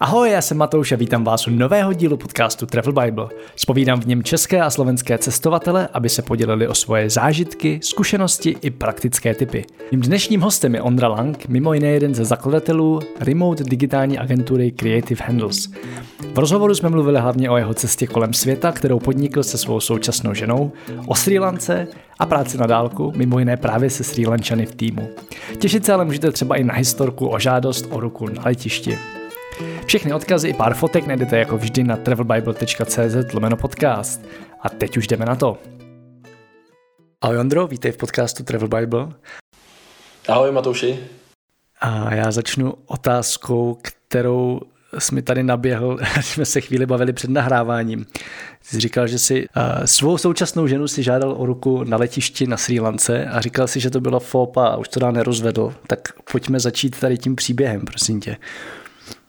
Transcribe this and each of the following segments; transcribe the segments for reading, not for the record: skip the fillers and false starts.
Ahoj, já jsem Matouš a vítám vás u nového dílu podcastu Travel Bible. Zpovídám v něm české a slovenské cestovatele, aby se podělili o svoje zážitky, zkušenosti i praktické tipy. Mým dnešním hostem je Ondra Lang, mimo jiné jeden ze zakladatelů remote digitální agentury Creative Handles. V rozhovoru jsme mluvili hlavně o jeho cestě kolem světa, kterou podnikl se svou současnou ženou, o Srí Lance a práci na dálku, mimo jiné právě se Srí Lančany v týmu. Těšit se ale můžete třeba i na historku o žádost o ruku na letišti. Všechny odkazy i pár fotek najdete jako vždy na travelbible.cz/podcast. A teď už jdeme na to. Ahoj Ondro, vítej v podcastu Travel Bible. Ahoj Matouši. A já začnu otázkou, kterou jsi mi tady naběhl, když jsme se chvíli bavili před nahráváním. Jsi říkal, že jsi svou současnou ženu si žádal o ruku na letišti na Srí Lance a říkal si, že to bylo faux pas a už to dál nerozvedl. Tak pojďme začít tady tím příběhem, prosím tě.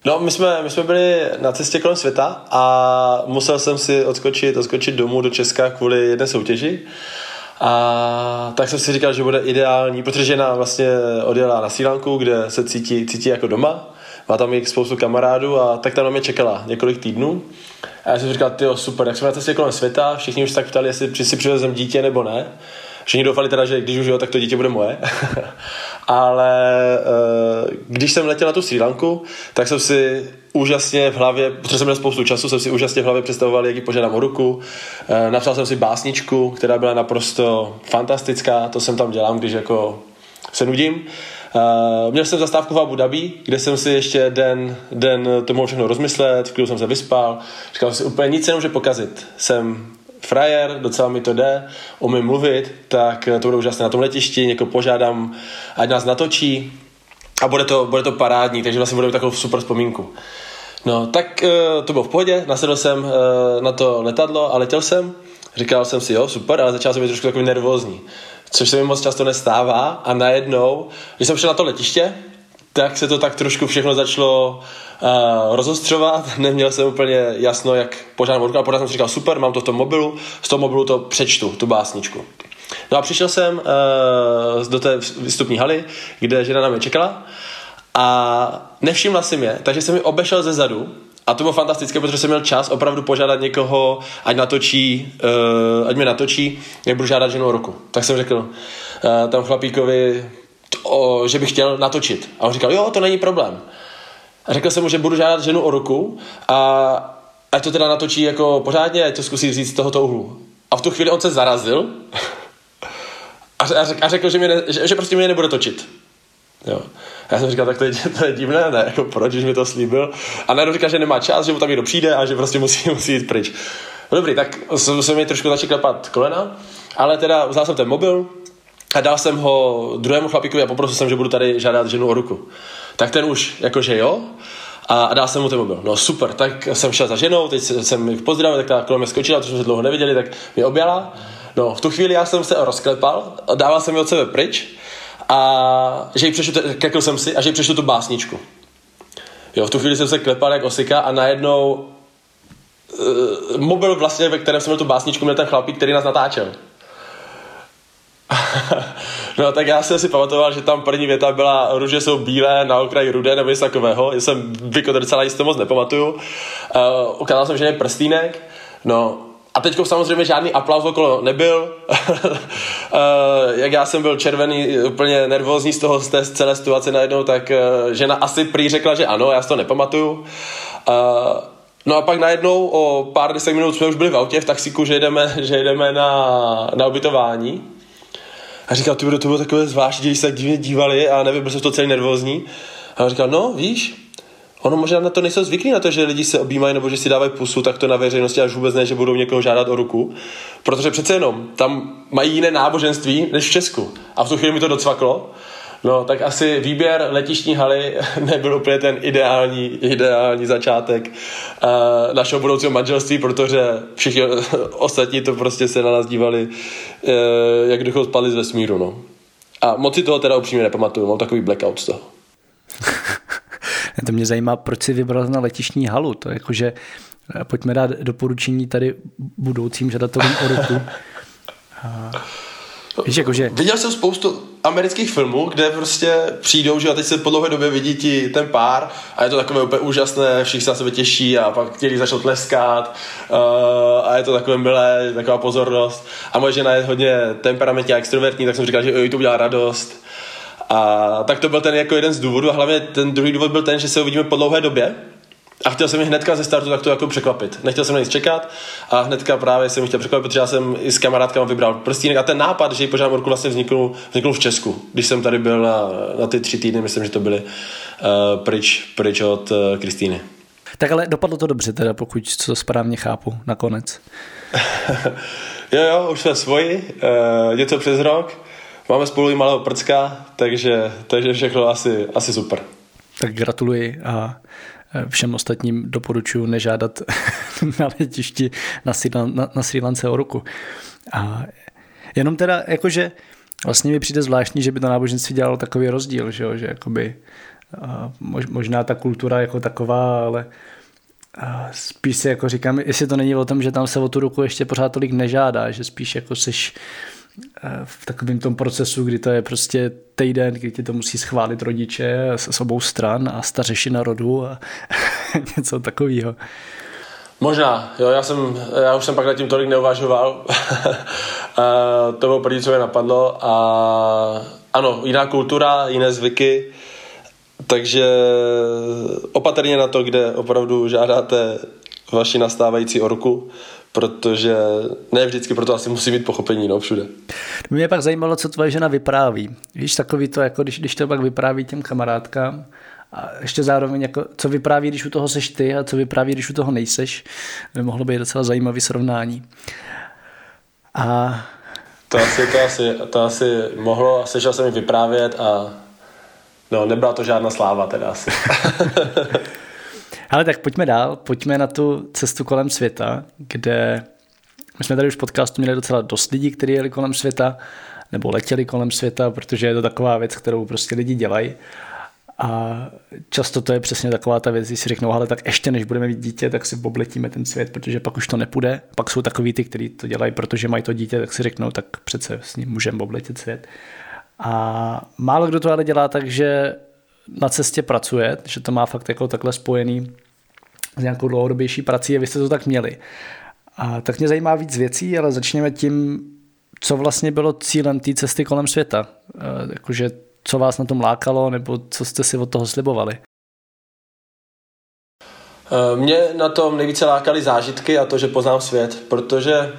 No, my jsme byli na cestě kolem světa a musel jsem si odskočit domů do Česka kvůli jedné soutěži. A tak jsem si říkal, že bude ideální, protože nám vlastně odjela na Srí Lanku, kde se cítí jako doma. Má tam i spoustu kamarádů a tak tam na mě čekala několik týdnů. A já jsem říkal, tyjo, super, tak jsme na cestě kolem světa, všichni už tak ptali, jestli si přivezem dítě nebo ne. Všichni doufali teda, že když už jo, tak to dítě bude moje. Ale když jsem letěl na tu Srí Lanku, tak jsem si úžasně v hlavě, protože jsem měl spoustu času, jsem si úžasně v hlavě představoval, jak ji požádám o ruku. Napsal jsem si básničku, která byla naprosto fantastická, to jsem tam dělám, když jako se nudím. Měl jsem zastávku v Abu Dhabi, kde jsem si ještě den to mohl všechno rozmyslet, v klidu jsem se vyspal. Říkal jsem si úplně nic, jenom že pokazit. Jsem frajer, docela mi to jde, umím mluvit, tak to bude úžasné na tom letišti, někoho požádám, ať nás natočí a bude to parádní, takže vlastně bude mít takovou super vzpomínku. No, tak to bylo v pohodě, nasedl jsem na to letadlo a letěl jsem, říkal jsem si, jo, super, ale začal jsem být trošku takový nervózní, což se mi moc často nestává a najednou, když jsem šel na to letiště, tak se to tak trošku všechno začalo rozostřovat, neměl jsem úplně jasno, jak požádám o ruku, ale pořád jsem si říkal, super, mám to v tom mobilu, z toho mobilu to přečtu, tu básničku. No a přišel jsem do té výstupní haly, kde žena na mě čekala a nevšimla si mě, takže jsem ji obešel ze zadu a to bylo fantastické, protože jsem měl čas opravdu požádat někoho, ať mě natočí, jak budu žádat ženu o ruku. Tak jsem řekl tam chlapíkovi, že bych chtěl natočit. A on říkal, jo, to není problém. A řekl jsem mu, že budu žádat ženu o ruku a ať to teda natočí jako pořádně, ať to zkusí vzít z tohoto úhlu. A v tu chvíli on se zarazil a řekl, že prostě mě nebude točit. Jo. A já jsem říkal, tak to je divné, ne, jako proč, když mi to slíbil. A najednou říkal, že nemá čas, že mu tam někdo přijde a že prostě musí jít pryč. No dobrý, tak se mi trošku začal klepat kolena, ale teda vzal jsem ten mobil a dal jsem ho druhému chlapíkovi a poprosil jsem, že budu tady žádat ženu o ruku. Tak ten už jakože jo a dal jsem mu ten mobil. No super, tak jsem šel za ženou, teď jsem jich pozdravil, tak ta kolem mě skočila, protože jsme se dlouho neviděli, tak mě objala. No v tu chvíli já jsem se rozklepal, dával jsem ji od sebe pryč a že jí přečtu, klikl jsem si a že jí přečtu tu básničku. Jo, v tu chvíli jsem se klepal jak osika a najednou mobil vlastně, ve kterém jsem měl tu básničku, měl ten chlapík, který nás natáčel. No tak já jsem si pamatoval, že tam první věta byla růže jsou bílé, na okraji rudé nebo něco takového, já jsem vykotrcela, jistě moc nepamatuju. Ukázal jsem, že je prstýnek, no a teď samozřejmě žádný aplauz okolo nebyl. Jak já jsem byl červený, úplně nervózní z té celé situace najednou, tak žena asi prý řekla, že ano, já si to nepamatuju. No a pak najednou o pár 10 minut jsme už byli v autě, v taxiku, že jedeme na ubytování. A říkal, ty to bylo takové zvláštní, když se tak divně dívali a nevím, byl jsem to celý nervózní. A on říkal, no víš, ono možná na to nejsou zvyklí, na to, že lidi se objímají nebo že si dávají pusu, tak to na veřejnosti až vůbec ne, že budou někoho žádat o ruku. Protože přece jenom tam mají jiné náboženství než v Česku. A v tu chvíli mi to docvaklo. No tak asi výběr letištní haly nebyl úplně ten ideální začátek našeho budoucího manželství, protože všichni ostatní to prostě se na nás dívali, jak kdybychom spadli z vesmíru. No. A moc si toho teda upřímně nepamatuju, mám takový blackout z toho. To mě zajímá, proč si vybral na letištní halu, to jakože pojďme dát doporučení tady budoucím žadatelům o ruku. Víš, jakože... Viděl jsem spoustu... amerických filmů, kde prostě přijdou, že a teď se po dlouhé době vidí ti ten pár a je to takové úplně úžasné, všichni se na sebe těší a pak ti začal tleskat a je to takové milé, taková pozornost. A moje žena je hodně temperamentní a extrovertní, tak jsem říkal, že jí to udělá radost. A tak to byl ten jako jeden z důvodů a hlavně ten druhý důvod byl ten, že se uvidíme po dlouhé době a chtěl jsem ji hnedka ze startu takto jako překvapit. Nechtěl jsem na nic čekat a hnedka právě jsem ji chtěl překvapit, protože já jsem i s kamarádkama vybral prstínek a ten nápad, že ji požádám o ruku, vlastně vznikl v Česku, když jsem tady byl na ty 3 týdny, myslím, že to byly pryč od Kristýny. Tak ale dopadlo to dobře teda, pokud to správně chápu, nakonec. jo, už jsme svoji, něco přes rok, máme spolu i malého prcka, takže všechno asi super. Tak gratuluji a všem ostatním doporučuji nežádat na letišti na Srí Lance o ruku. A jenom teda, jakože vlastně mi přijde zvláštní, že by to náboženství dělalo takový rozdíl, že jo, že jakoby možná ta kultura jako taková, ale spíš si jako říkám, jestli to není o tom, že tam se o tu ruku ještě pořád tolik nežádá, že spíš jako seš v takovém tom procesu, kdy to je prostě týden, kdy ti to musí schválit rodiče s obou stran a stařešina rodu a něco takového. Možná, jo, já už jsem pak nad tím tolik neuvažoval. To bylo první, co mě napadlo. A ano, jiná kultura, jiné zvyky, takže opatrně na to, kde opravdu žádáte vaši nastávající o ruku, protože ne vždycky, proto asi musí mít pochopení, no, všude. Mě pak zajímalo, co tvoje žena vypráví. Víš, takový to, jako když to pak vypráví těm kamarádkám a ještě zároveň, jako, co vypráví, když u toho seš ty a co vypráví, když u toho nejseš. By mohlo být docela zajímavý srovnání. A To asi mohlo, sešel jsem ji vyprávět a no, nebyla to žádná sláva teda asi. Ale tak pojďme dál, pojďme na tu cestu kolem světa, kde my jsme tady už v podcastu měli docela dost lidí, kteří jeli kolem světa, nebo letěli kolem světa, protože je to taková věc, kterou prostě lidi dělají. A často to je přesně taková ta věc, když si řeknou, ale tak ještě než budeme mít dítě, tak si obletíme ten svět, protože pak už to nepůjde. Pak jsou takový ty, kteří to dělají, protože mají to dítě, tak si řeknou, tak přece s ním můžeme obletět svět. A málo kdo to ale dělá tak, že na cestě pracuje, že to má fakt jako takhle spojený s nějakou dlouhodobější prací a vy jste to tak měli. A tak mě zajímá víc věcí, ale začněme tím, co vlastně bylo cílem té cesty kolem světa. Jakože co vás na tom lákalo, nebo co jste si od toho slibovali? Mě na tom nejvíce lákaly zážitky a to, že poznám svět, protože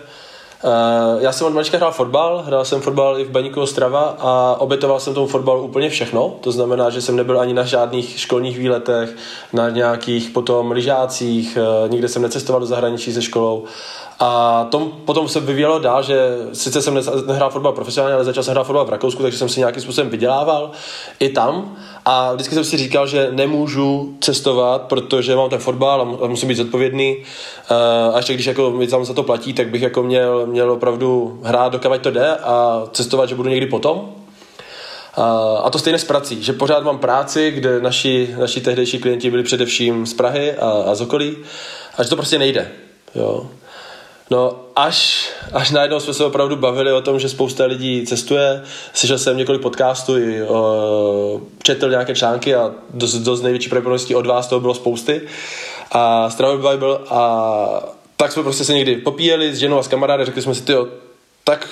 já jsem od malička hrál fotbal, hrál jsem fotbal i v Baníku Ostrava a obětoval jsem tomu fotbalu úplně všechno, to znamená, že jsem nebyl ani na žádných školních výletech, na nějakých potom lyžácích, nikde jsem necestoval do zahraničí se školou a potom se vyvíjelo dál, že sice jsem nehrál fotbal profesionálně, ale začal jsem hrát fotbal v Rakousku, takže jsem si nějakým způsobem vydělával i tam a vždycky jsem si říkal, že nemůžu cestovat, protože mám ten fotbal a musím být zodpovědný a ještě když jako mi tam za to platí, tak bych jako měl opravdu hrát, dokud to jde a cestovat, že budu někdy potom. A to stejně s prací, že pořád mám práci, kde naši tehdejší klienti byli především z Prahy a z okolí a že to prostě nejde. Jo. No až najednou jsme se opravdu bavili o tom, že spousta lidí cestuje, slyšel jsem několik podcastů, četl nějaké články a dost největší pravděpodobností od vás toho bylo spousty a Travel Bible a tak jsme prostě se někdy popíjeli s ženou a s kamarády, řekli jsme si, tyjo, tak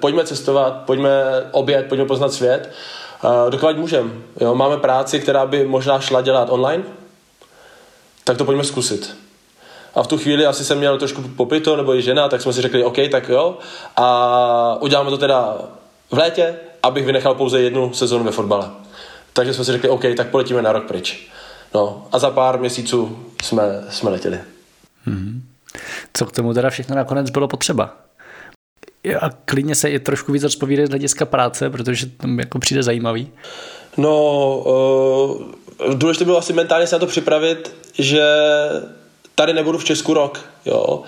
pojďme cestovat, pojďme obět, pojďme poznat svět, dokud můžeme. Máme práci, která by možná šla dělat online, tak to pojďme zkusit. A v tu chvíli asi jsem měl trošku popito, nebo i žena, tak jsme si řekli, OK, tak jo, a uděláme to teda v létě, abych vynechal pouze 1 sezonu ve fotbale. Takže jsme si řekli, OK, tak poletíme na rok pryč. No a za pár měsíců jsme letěli. Mm-hmm. Co k tomu teda všechno nakonec bylo potřeba. A klidně se i trošku víc rozpovídat z hlediska práce, protože tam jako přijde zajímavý. No, důležité bylo asi mentálně se na to připravit, že tady nebudu v Česku rok, jo.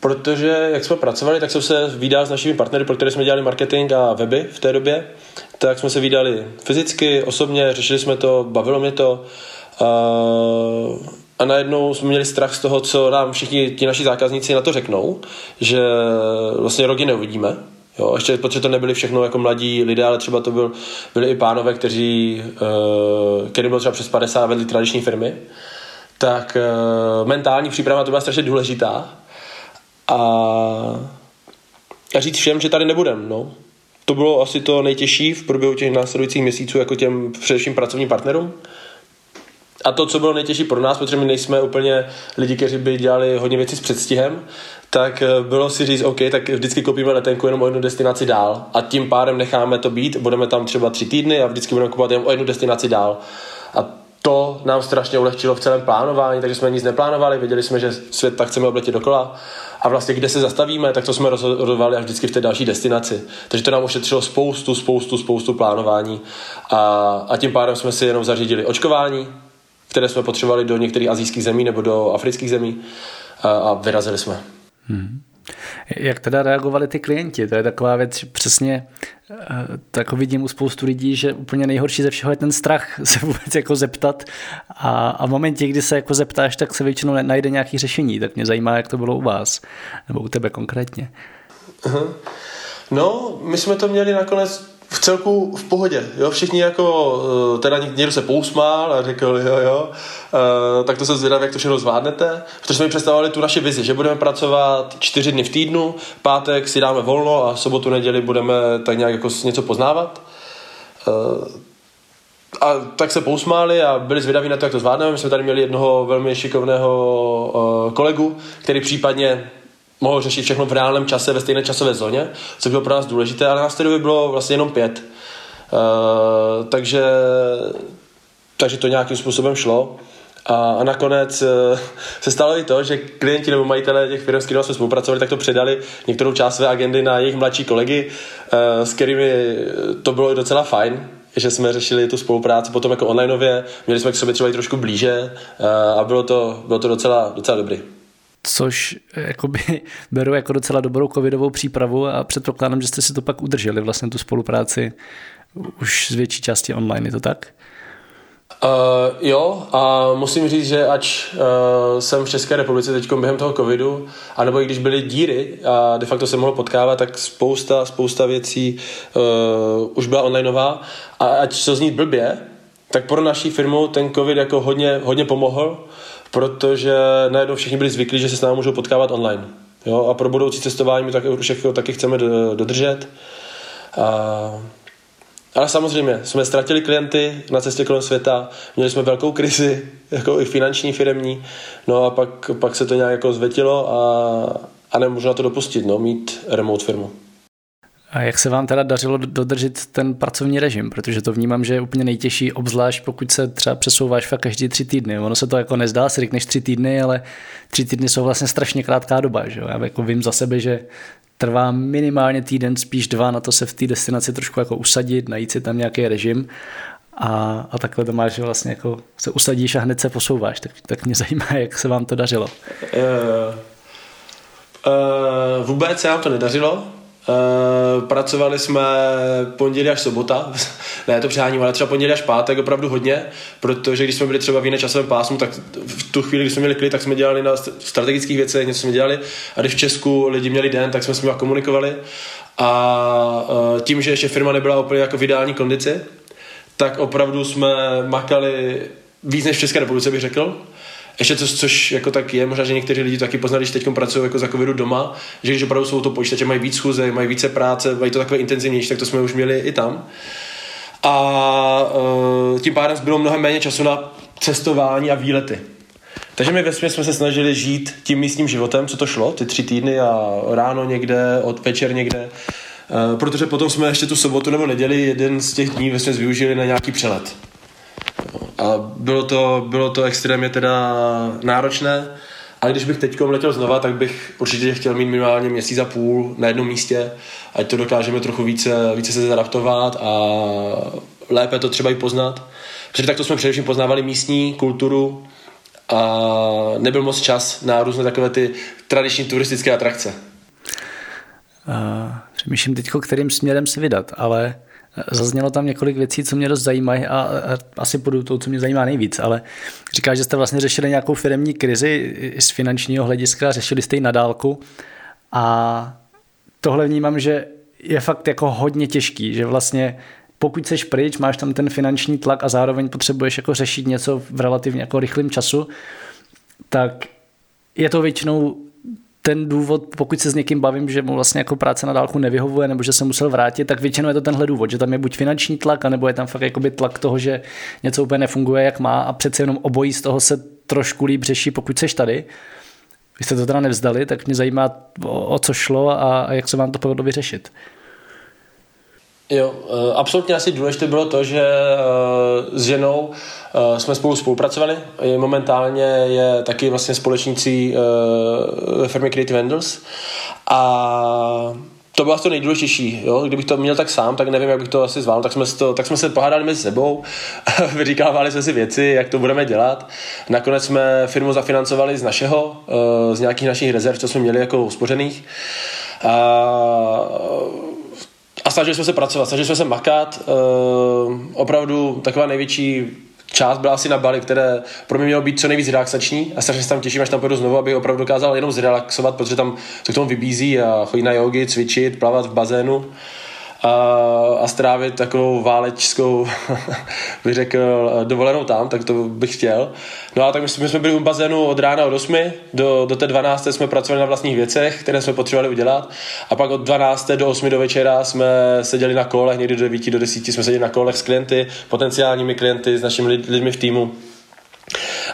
Protože jak jsme pracovali, tak jsem se vídal s našimi partnery, pro které jsme dělali marketing a weby v té době, tak jsme se vídali fyzicky, osobně, řešili jsme to, bavilo mě to. A najednou jsme měli strach z toho, co nám všichni ti naši zákazníci na to řeknou, že vlastně roky neuvidíme, Jo, ještě protože to nebyli všechno jako mladí lidé, ale třeba to byli i pánové, kteří bylo třeba přes 50, vedli tradiční firmy, tak mentální příprava to byla strašně důležitá a říct všem, že tady nebudem, no. To bylo asi to nejtěžší v průběhu těch následujících měsíců jako těm především pracovním partnerům. A to, co bylo nejtěžší pro nás, protože my nejsme úplně lidi, kteří by dělali hodně věcí s předstihem, tak bylo si říct, OK, tak vždycky koupíme letenku jenom o jednu destinaci dál a tím pádem necháme to být, budeme tam třeba 3 týdny a vždycky budeme kupovat jenom o jednu destinaci dál. A to nám strašně ulehčilo v celém plánování, takže jsme nic neplánovali, věděli jsme, že svět tak chceme obletět dokola a vlastně kde se zastavíme, tak to jsme rozhodovali až vždycky v té další destinaci. Takže to nám ušetřilo spoustu plánování a tím pádem jsme si jenom zařídili očkování, které jsme potřebovali do některých asijských zemí nebo do afrických zemí a vyrazili jsme. Jak teda reagovali ty klienti? To je taková věc, přesně tak vidím u spoustu lidí, že úplně nejhorší ze všeho je ten strach se vůbec jako zeptat a v momentě, kdy se jako zeptáš, tak se většinou najde nějaké řešení. Tak mě zajímá, jak to bylo u vás nebo u tebe konkrétně. No, my jsme to měli nakonec v celku v pohodě, jo, všichni jako, teda někdo se pousmál a řekl, jo, tak to se zvědav, jak to všechno zvládnete, protože jsme představovali tu naši vizi, že budeme pracovat 4 dny v týdnu, pátek si dáme volno a sobotu, neděli budeme tak nějak jako něco poznávat. A tak se pousmáli a byli zvědaví na to, jak to zvládneme. My jsme tady měli jednoho velmi šikovného kolegu, který případně mohl řešit všechno v reálném čase ve stejné časové zóně, co bylo pro nás důležité, ale nás v té době bylo vlastně jenom 5. Takže to nějakým způsobem šlo. A nakonec se stalo i to, že klienti nebo majitelé těch firm, s kterými jsme spolupracovali, tak to předali některou část své agendy na jejich mladší kolegy, s kterými to bylo i docela fajn, že jsme řešili tu spolupráci potom jako onlineově, měli jsme k sobě třeba i trošku blíže a bylo to docela dobrý. Což jakoby beru jako docela dobrou covidovou přípravu a předpokládám, že jste si to pak udrželi vlastně tu spolupráci už z větší části online, je to tak? Jo a musím říct, že ač jsem v České republice teďko během toho covidu, anebo i když byly díry a de facto se mohlo potkávat, tak spousta věcí už byla onlineová a ač to zní blbě, tak pro naší firmu ten covid jako hodně pomohl, protože najednou všichni byli zvyklí, že se s námi můžou potkávat online. Jo? A pro budoucí cestování my taky chceme dodržet. Ale samozřejmě, jsme ztratili klienty na cestě kolem světa, měli jsme velkou krizi, jako i finanční, firemní, no a pak se to nějak jako zvětilo a nemůžu na to dopustit, no, mít remote firmu. A jak se vám teda dařilo dodržet ten pracovní režim? Protože to vnímám, že je úplně nejtěžší, obzvlášť pokud se třeba přesouváš fakt každý 3 týdny. Ono se to jako nezdá, si řekneš 3 týdny, ale 3 týdny jsou vlastně strašně krátká doba. Že? Já jako vím za sebe, že trvá minimálně týden, spíš 2 na to se v té destinaci trošku jako usadit, najít si tam nějaký režim a takhle to máš, že vlastně jako se usadíš a hned se posouváš. Tak mě zajímá, jak se vám to dařilo. Vůbec se nám to nedařilo. Pracovali jsme pondělí až sobota, ne to přeháním, ale třeba pondělí až pátek opravdu hodně, protože když jsme byli třeba v jiné časovém pásmu, tak v tu chvíli, když jsme měli klid, tak jsme dělali na strategických věcech, něco jsme dělali, a když v Česku lidi měli den, tak jsme s nimi komunikovali a tím, že ještě firma nebyla úplně jako v ideální kondici, tak opravdu jsme makali víc než v České republice, bych řekl. Ještě což jako tak je, možná, že někteří lidi to taky poznali, když teď pracují jako za covidu doma, že když opravdu jsou to počítače, mají víc schůze, mají více práce, mají to takové intenzivnější, tak to jsme už měli i tam. A tím pádem bylo mnohem méně času na cestování a výlety. Takže my vesměs jsme se snažili žít tím místním životem, co to šlo, ty 3 týdny a ráno někde, od večer někde, protože potom jsme ještě tu sobotu nebo neděli jeden z těch dní vesměs využili na nějaký přelet. A bylo to extrémně teda náročné, ale když bych teďkom letěl znova, tak bych určitě chtěl mít minimálně 1,5 měsíce na jednom místě, ať to dokážeme trochu více se adaptovat a lépe to třeba i poznat. Protože takto jsme především poznávali místní kulturu a nebyl moc čas na různé takové ty tradiční turistické atrakce. Přemýšlím teďko, kterým směrem se vydat, ale zaznělo tam několik věcí, co mě dost zajímají a asi půjdu to, co mě zajímá nejvíc, ale říkáš, že jste vlastně řešili nějakou firemní krizi z finančního hlediska, řešili jste ji na dálku a tohle vnímám, že je fakt jako hodně těžký, že vlastně pokud seš pryč, máš tam ten finanční tlak a zároveň potřebuješ jako řešit něco v relativně jako rychlém času, tak je to většinou ten důvod, pokud se s někým bavím, že mu vlastně jako práce na dálku nevyhovuje nebo že se musel vrátit, tak většinou je to tenhle důvod, že tam je buď finanční tlak, anebo je tam fakt jakoby tlak toho, že něco úplně nefunguje, jak má, a přece jenom obojí z toho se trošku líp řeší, pokud seš tady. Vy jste to teda nevzdali, tak mě zajímá, o co šlo a jak se vám to povedlo vyřešit. Jo, absolutně asi důležité bylo to, že s ženou jsme spolu spolupracovali. Momentálně je taky vlastně společnicí ve firmě Creative Vendors a to bylo to nejdůležitější. Jo? Kdybych to měl tak sám, tak nevím, jak bych to asi zvládl. Tak jsme se pohádali mezi sebou, vyříkávali jsme si věci, jak to budeme dělat. Nakonec jsme firmu zafinancovali z nějakých našich rezerv, co jsme měli jako uspořených. A snažili jsme se pracovat, snažili jsme se makat. Opravdu taková největší část byla asi na Bali, které pro mě mělo být co nejvíc relaxační a strašně se tam těším, až tam půjdu znovu, abych opravdu dokázal jenom zrelaxovat, protože tam se k tomu vybízí a chodit na jogi, cvičit, plavat v bazénu a strávit takovou válečskou, bych řekl, dovolenou tam, tak to bych chtěl. No a tak my jsme byli u bazénu od rána od 8 do té 12. jsme pracovali na vlastních věcech, které jsme potřebovali udělat, a pak od 12. do 8 do večera jsme seděli na kolech, někdy do 9 do 10 jsme seděli na kolech s klienty, potenciálními klienty, s našimi lidmi v týmu.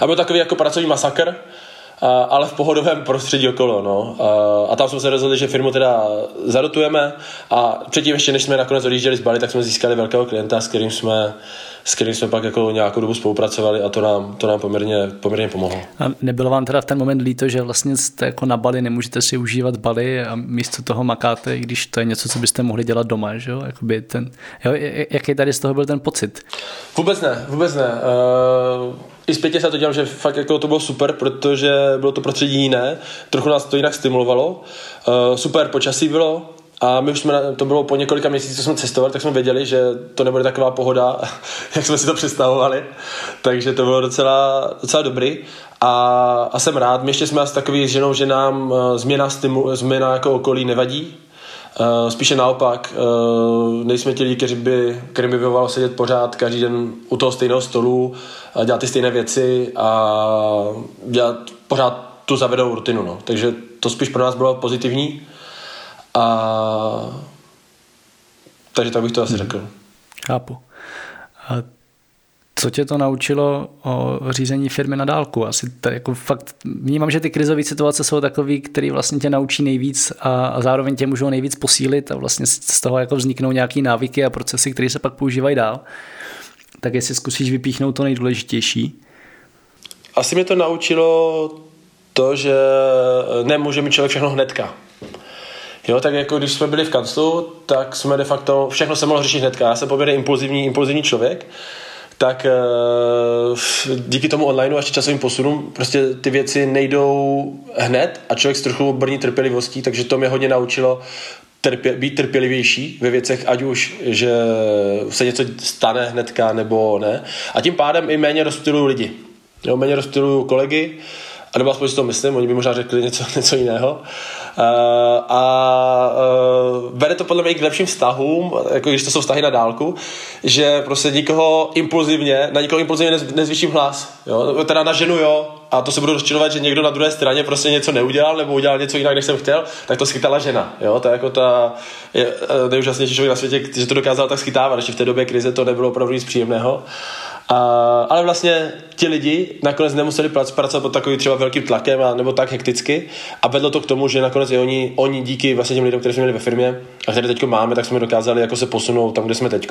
A byl takový jako pracovní masakr, ale v pohodovém prostředí okolo, no. A tam jsme se rozhodli, že firmu teda zadotujeme, a předtím ještě, než jsme nakonec odjížděli z Bali, tak jsme získali velkého klienta, s kterým jsme pak jako nějakou dobu spolupracovali, a to nám poměrně pomohlo. A nebylo vám teda v ten moment líto, že vlastně jste jako na Bali, nemůžete si užívat Bali a místo toho makáte, i když to je něco, co byste mohli dělat doma, že jo? Jakoby jaký tady z toho byl ten pocit? Vůbec ne. I zpětně se to dělám, že fakt jako to bylo super, protože bylo to prostředí jiné, trochu nás to jinak stimulovalo, super počasí bylo a my už jsme, to bylo po několika měsících, co jsme cestovali, tak jsme věděli, že to nebude taková pohoda, jak jsme si to představovali, takže to bylo docela dobrý. A jsem rád, my ještě jsme asi takový s ženou, že nám změna jako okolí nevadí. Spíše naopak, nejsme ti lidi, kterým by vyhovovalo sedět pořád každý den u toho stejného stolu, dělat ty stejné věci a dělat pořád tu zavedou rutinu, no. Takže to spíš pro nás bylo pozitivní, takže tak bych to asi řekl. Chápu. A co tě to naučilo o řízení firmy na dálku? Asi tady jako fakt vnímám, že ty krizové situace jsou takový, který vlastně tě naučí nejvíc a zároveň tě můžou nejvíc posílit a vlastně z toho jako vzniknou nějaký návyky a procesy, které se pak používají dál. Tak jestli zkusíš vypíchnout to nejdůležitější. Asi mě to naučilo to, že nemůže mít člověk všechno hnedka. Jo, tak jako když jsme byli v kanclu, tak jsme de facto, všechno se mohlo řešit hnedka. Já jsem poměrně impulzivní člověk, tak díky tomu online a ještě časovým posunům prostě ty věci nejdou hned a člověk s trochu obrní trpělivostí, takže to mě hodně naučilo být trpělivější ve věcech, ať už, že se něco stane hnedka nebo ne. A tím pádem i méně rozptyluju lidi. Jo, méně rozptyluju kolegy, a nebo aspoň si to myslím, oni by možná řekli něco jiného. Vede to podle mě k lepším vztahům, jako když to jsou vztahy na dálku, že prostě na nikoho impulzivně nezvýším hlas. Jo? Teda na ženu jo, a to se budu rozčilovat, že někdo na druhé straně prostě něco neudělal nebo udělal něco jinak, než jsem chtěl, tak to schytala žena. Jo? To je jako ta nejúžasnější člověk na světě, že to dokázal tak schytávat, ještě v té době krize to nebylo opravdu nic příjemného. Ale vlastně ti lidi nakonec nemuseli pracovat pod takovým třeba velkým tlakem nebo tak hekticky a vedlo to k tomu, že nakonec i oni díky vlastně těm lidem, které jsme měli ve firmě a které teď máme, tak jsme dokázali jako se posunout tam, kde jsme teď.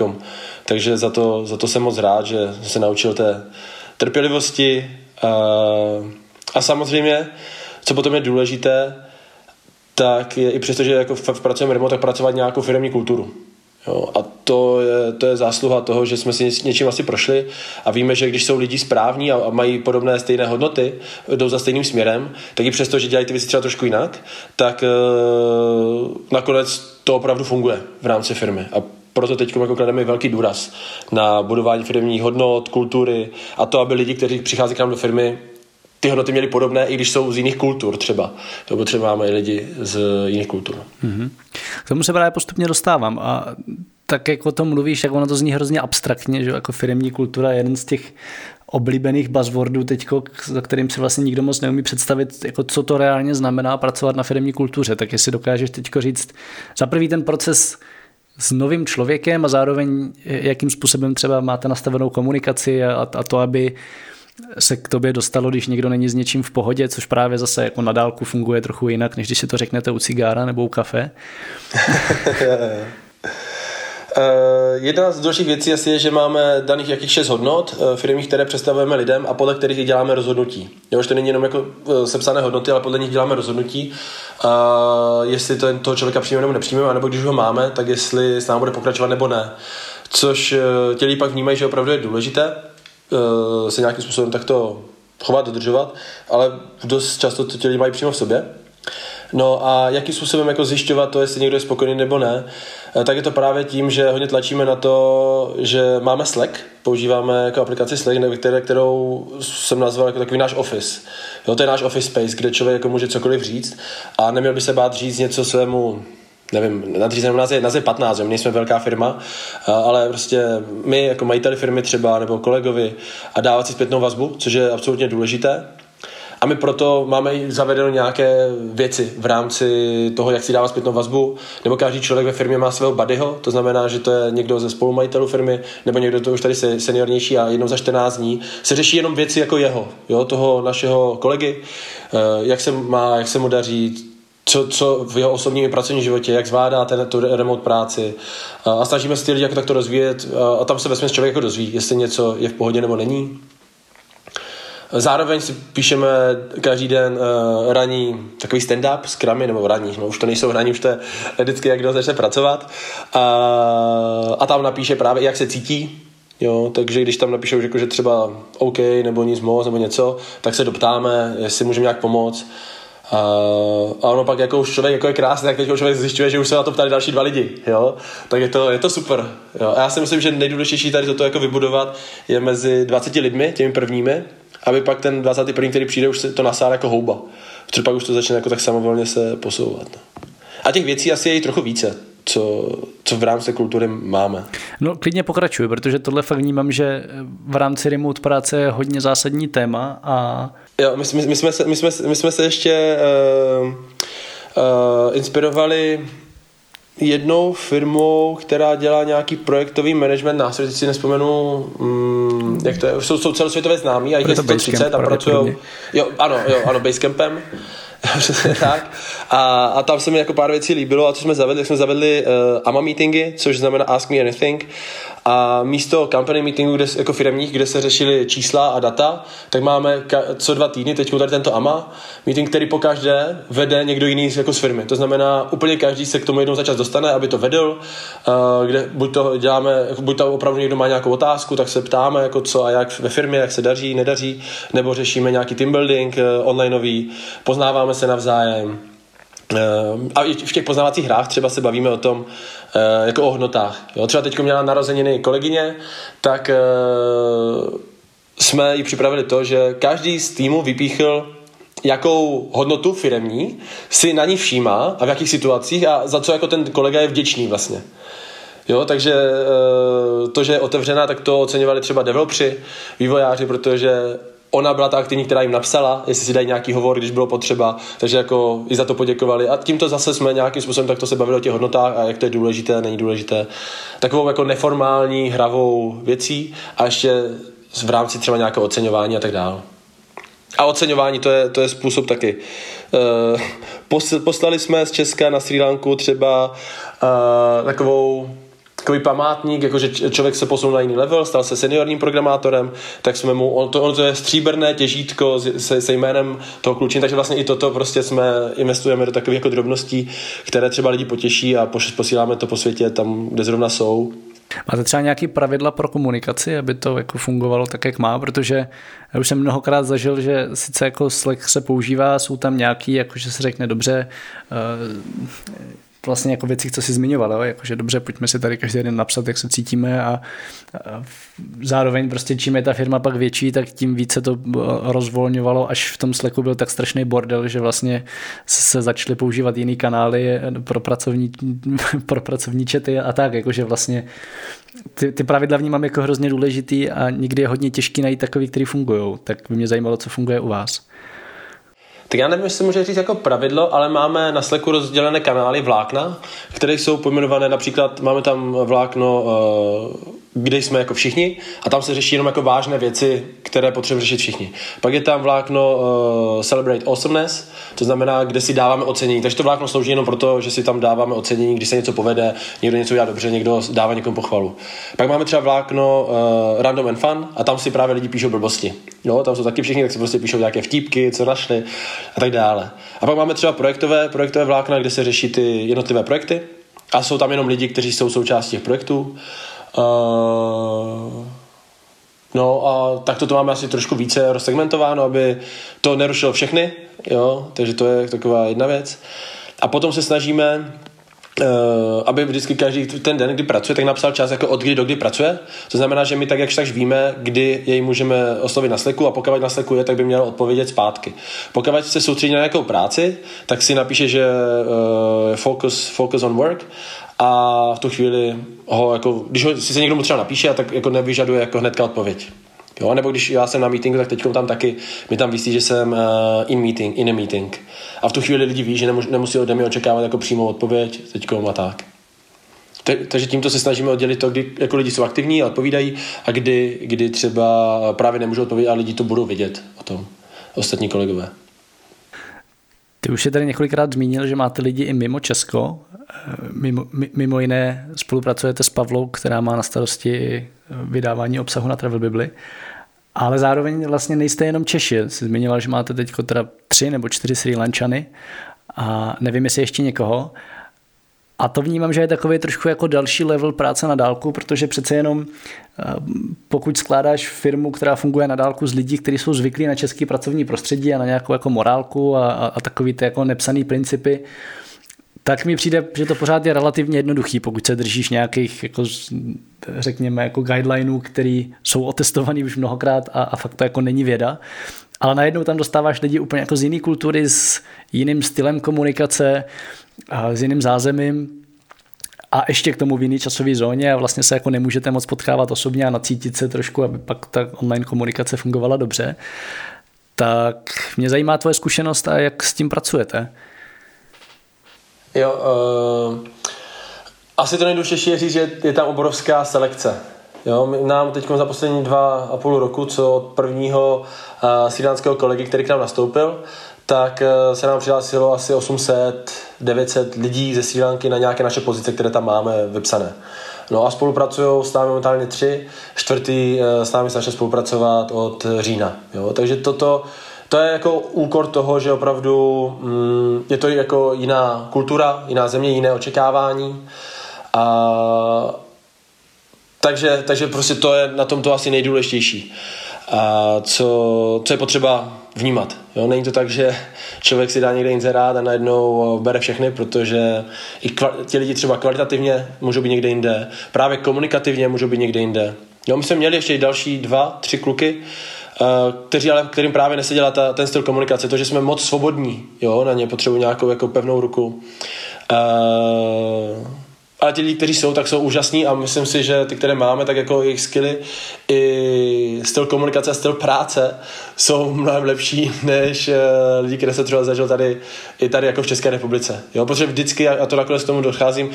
Takže za to jsem moc rád, že se naučil té trpělivosti a samozřejmě, co potom je důležité, tak je, i přestože jako pracujeme remote, tak pracovat nějakou firemní kulturu. Jo, a to je zásluha toho, že jsme si něčím asi prošli a víme, že když jsou lidi správní a mají podobné stejné hodnoty, jdou za stejným směrem, tak i přesto, že dělají ty věci třeba trošku jinak, tak nakonec to opravdu funguje v rámci firmy. A proto teď jako klademe velký důraz na budování firemních hodnot, kultury a to, aby lidi, kteří přichází k nám do firmy, ty hodnoty měly podobné, i když jsou z jiných kultur třeba. Nebo třeba máme lidi z jiných kultur. Mm-hmm. K tomu se právě postupně dostávám. A tak jak o tom mluvíš, jak ono to zní hrozně abstraktně, že jako firemní kultura je jeden z těch oblíbených buzzwordů teďko, za kterým si vlastně nikdo moc neumí představit, jako co to reálně znamená pracovat na firemní kultuře. Tak jestli dokážeš teďko říct, za prvý ten proces s novým člověkem a zároveň jakým způsobem třeba máte nastavenou komunikaci a to, aby se k tobě dostalo, když někdo není s něčím v pohodě, což právě zase jako na dálku funguje trochu jinak, než když si to řeknete u cigára nebo u kafe. Jedna z dalších věcí asi je, že máme daných jakých 6 hodnot firmních, které představujeme lidem a podle kterých děláme rozhodnutí. Jo, už to není jenom jako sepsané hodnoty, ale podle nich děláme rozhodnutí, jestli toho člověka přijmeme nebo nepřijmeme, anebo když ho máme, tak jestli s námi bude pokračovat nebo ne. Což ti lidi pak vnímají, že opravdu je důležité se nějakým způsobem takto chovat, dodržovat, ale dost často to ti lidi mají přímo v sobě. No a jakým způsobem jako zjišťovat to, jestli někdo je spokojený nebo ne, tak je to právě tím, že hodně tlačíme na to, že máme Slack, používáme jako aplikaci Slack, kterou jsem nazval jako takový náš office. Jo, to je náš office space, kde člověk jako může cokoliv říct a neměl by se bát říct něco svému, nevím, nadřízenému, nás je 15, my nejsme velká firma, ale prostě my jako majiteli firmy třeba nebo kolegovi a dávat si zpětnou vazbu, což je absolutně důležité. A my proto máme i zavedeno nějaké věci v rámci toho, jak si dává zpětnou vazbu, nebo každý člověk ve firmě má svého buddyho, to znamená, že to je někdo ze spolumajitelů firmy, nebo někdo to už tady seniornější a jednou za 14 dní se řeší jenom věci jako jeho, jo, toho našeho kolegy, jak se má, jak se mu daří, co v jeho osobním i pracovním životě, jak zvládá tu remote práci a snažíme se ty lidi jako takto rozvíjet a tam se vesměs člověk jako dozví, jestli něco je v pohodě nebo není. Zároveň si píšeme každý den ranní takový stand-up s kramy, nebo ranní, no už to nejsou ranní, už to je vždycky, jak kdo začne pracovat a tam napíše právě, jak se cítí, jo, takže když tam napíšou, že třeba OK, nebo nic moc, nebo něco, tak se doptáme, jestli můžeme nějak pomoct. A ono pak jako už člověk jako je krásný, tak teď člověk zjišťuje, že už se na to ptali další 2 lidi, jo? Tak je to super, jo? A já si myslím, že nejdůležitější tady toto jako vybudovat je mezi 20 lidmi, těmi prvními, aby pak ten 21., který přijde, už se to nasále jako houba, protože pak už to začne jako tak samovolně se posouvat, no. A těch věcí asi je i trochu více, co v rámci kultury máme. No klidně pokračuj, protože tohle fakt vnímám, že v rámci remote práce je hodně zásadní téma a... Jo, my jsme se ještě inspirovali jednou firmou, která dělá nějaký projektový management nástroj, teď si nespomenu, jak to je, jsou celosvětově známí a jich je 130 a pracují... Jo, ano, Basecampem. Tak. A tam se mi jako pár věcí líbilo a co jsme zavedli, tak jsme zavedli AMA meetingy, což znamená Ask Me Anything, a místo company meetingu, kde, jako firemních, kde se řešily čísla a data, tak máme co 2 týdny teď tady tento AMA meeting, který po každé vede někdo jiný jako z firmy, to znamená úplně každý se k tomu jednou za čas dostane, aby to vedl, kde buď to děláme, buď tam opravdu někdo má nějakou otázku, tak se ptáme jako co a jak ve firmě, jak se daří, nedaří, nebo řešíme nějaký teambuilding onlineový, poznáváme se navzájem a i v těch poznávacích hrách třeba se bavíme o tom jako o hodnotách, jo? Třeba teď měla narozeniny kolegyně, tak jsme jí připravili to, že každý z týmu vypíchl, jakou hodnotu firemní si na ní všímá a v jakých situacích a za co jako ten kolega je vděčný vlastně. Jo, takže to, že je otevřená, tak to oceňovali třeba developři, vývojáři, protože ona byla ta aktivní, která jim napsala, jestli si dají nějaký hovor, když bylo potřeba, takže jako i za to poděkovali a tímto zase jsme nějakým způsobem takto se bavili o těch hodnotách a jak to je důležité, není důležité. Takovou jako neformální hravou věcí a ještě v rámci třeba nějakého oceňování a tak dále. A oceňování, to je způsob taky. Poslali jsme z Česka na Srí Lanku třeba takový památník, jakože člověk se posunul na jiný level, stal se seniorním programátorem, tak jsme mu, on to je stříbrné těžítko se jménem toho klučiny, takže vlastně i toto prostě investujeme do takových jako drobností, které třeba lidi potěší a posíláme to po světě tam, kde zrovna jsou. Máte třeba nějaké pravidla pro komunikaci, aby to jako fungovalo tak, jak má, protože já už jsem mnohokrát zažil, že sice jako Slack se používá, jsou tam nějaký, jakože se řekne dobře, vlastně jako věci, co si zmiňoval, jakože dobře, pojďme si tady každý den napsat, jak se cítíme a zároveň prostě čím je ta firma pak větší, tak tím více to rozvolňovalo, až v tom Slacku byl tak strašný bordel, že vlastně se začaly používat jiný kanály pro pracovní chaty a tak, jakože vlastně ty pravidla vnímám jako hrozně důležitý a někdy je hodně těžký najít takový, který fungujou, tak by mě zajímalo, co funguje u vás. Tak já nevím, jestli může říct jako pravidlo, ale máme na Slacku rozdělené kanály vlákna, které jsou pojmenované, například máme tam vlákno, kde jsme jako všichni a tam se řeší jenom jako vážné věci, které potřebujeme řešit všichni. Pak je tam vlákno Celebrate Awesomeness, to znamená, kde si dáváme ocenění. Takže to vlákno slouží jenom proto, že si tam dáváme ocenění, když se něco povede, někdo něco udělá dobře, někdo dává někomu pochvalu. Pak máme třeba vlákno Random and Fun a tam si právě lidi píšou blbosti. Jo, tam jsou taky všichni, tak si prostě píšou nějaké vtípky, co našli a tak dále. A pak máme třeba projektové vlákna, kde se řeší ty jednotlivé projekty a jsou tam jenom lidi, kteří jsou součástí těch projektů. No a tak to máme asi trošku více rozsegmentováno, aby to nerušilo všechny, jo? Takže to je taková jedna věc. A potom se snažíme, aby vždycky každý ten den, kdy pracuje, tak napsal čas jako od kdy do kdy pracuje. To znamená, že my tak jakž takž víme, kdy jej můžeme oslovit na Slacku a pokud na Slacku je, tak by měl odpovědět zpátky. Pokud se soustředí na nějakou práci, tak si napíše, že focus on work. A v tu chvíli ho jako, když se někdo mu třeba napíše, tak jako nevyžaduje jako hnedka odpověď. Jo, nebo když já jsem na meetingu, tak teď tam taky mi tam vysí, že jsem in a meeting. A v tu chvíli lidi ví, že nemusí ode mě očekávat jako přímou odpověď, teďkom a tak. Takže tímto se snažíme oddělit to, kdy jako lidi jsou aktivní a odpovídají a kdy třeba právě nemůžou odpovědět a lidi to budou vidět o tom, ostatní kolegové. Ty už je tady několikrát zmínil, že máte lidi i mimo Česko. Mimo jiné spolupracujete s Pavlou, která má na starosti vydávání obsahu na Travel Bibli. Ale zároveň vlastně nejste jenom Češi. Jsi zmiňoval, že máte teď teda 3 nebo 4 Srí Lančany a nevím, jestli ještě někoho. A to vnímám, že je takový trošku jako další level práce na dálku, protože přece jenom pokud skládáš firmu, která funguje na dálku z lidí, kteří jsou zvyklí na český pracovní prostředí a na nějakou jako morálku a takový ty jako nepsaný principy, tak mi přijde, že to pořád je relativně jednoduchý, pokud se držíš nějakých, jako, řekněme, jako guidelineů, které jsou otestovaný už mnohokrát a fakt to jako není věda. Ale najednou tam dostáváš lidi úplně jako z jiné kultury, s jiným stylem komunikace, s jiným zázemím a ještě k tomu v jiné časové zóně a vlastně se jako nemůžete moc potkávat osobně a nacítit se trošku, aby pak ta online komunikace fungovala dobře. Tak mě zajímá tvoje zkušenost a jak s tím pracujete. Jo, asi to nejdůležitější je říct, že je tam obrovská selekce. Jo, nám teď za poslední 2,5 roku, co od prvního sýránského kolegy, který k nám nastoupil, tak se nám přihlásilo asi 800-900 lidí ze Srí Lanky na nějaké naše pozice, které tam máme vypsané. No a spolupracují s námi momentálně 3, 4. s námi začne spolupracovat od října. Jo, takže to je jako úkor toho, že opravdu je to jako jiná kultura, jiná země, jiné očekávání. Takže prostě to je na tom to asi nejdůležitější. A co je potřeba vnímat. Jo? Není to tak, že člověk si dá někde inzerát a najednou bere všechny, protože i ti lidi třeba kvalitativně můžou být někde jinde, právě komunikativně můžou být někde jinde. Jo, my jsme měli ještě další 2-3 kluky, kterým právě neseděla ten styl komunikace, to, že jsme moc svobodní, jo? Na ně potřebují nějakou jako pevnou ruku. Ale ti lidi, kteří jsou, tak jsou úžasní a myslím si, že ty, které máme, tak jako jejich skilly i styl komunikace a styl práce jsou mnohem lepší než lidi, které se třeba zažil tady jako v České republice. Jo, protože vždycky, a to nakonec k tomu docházím,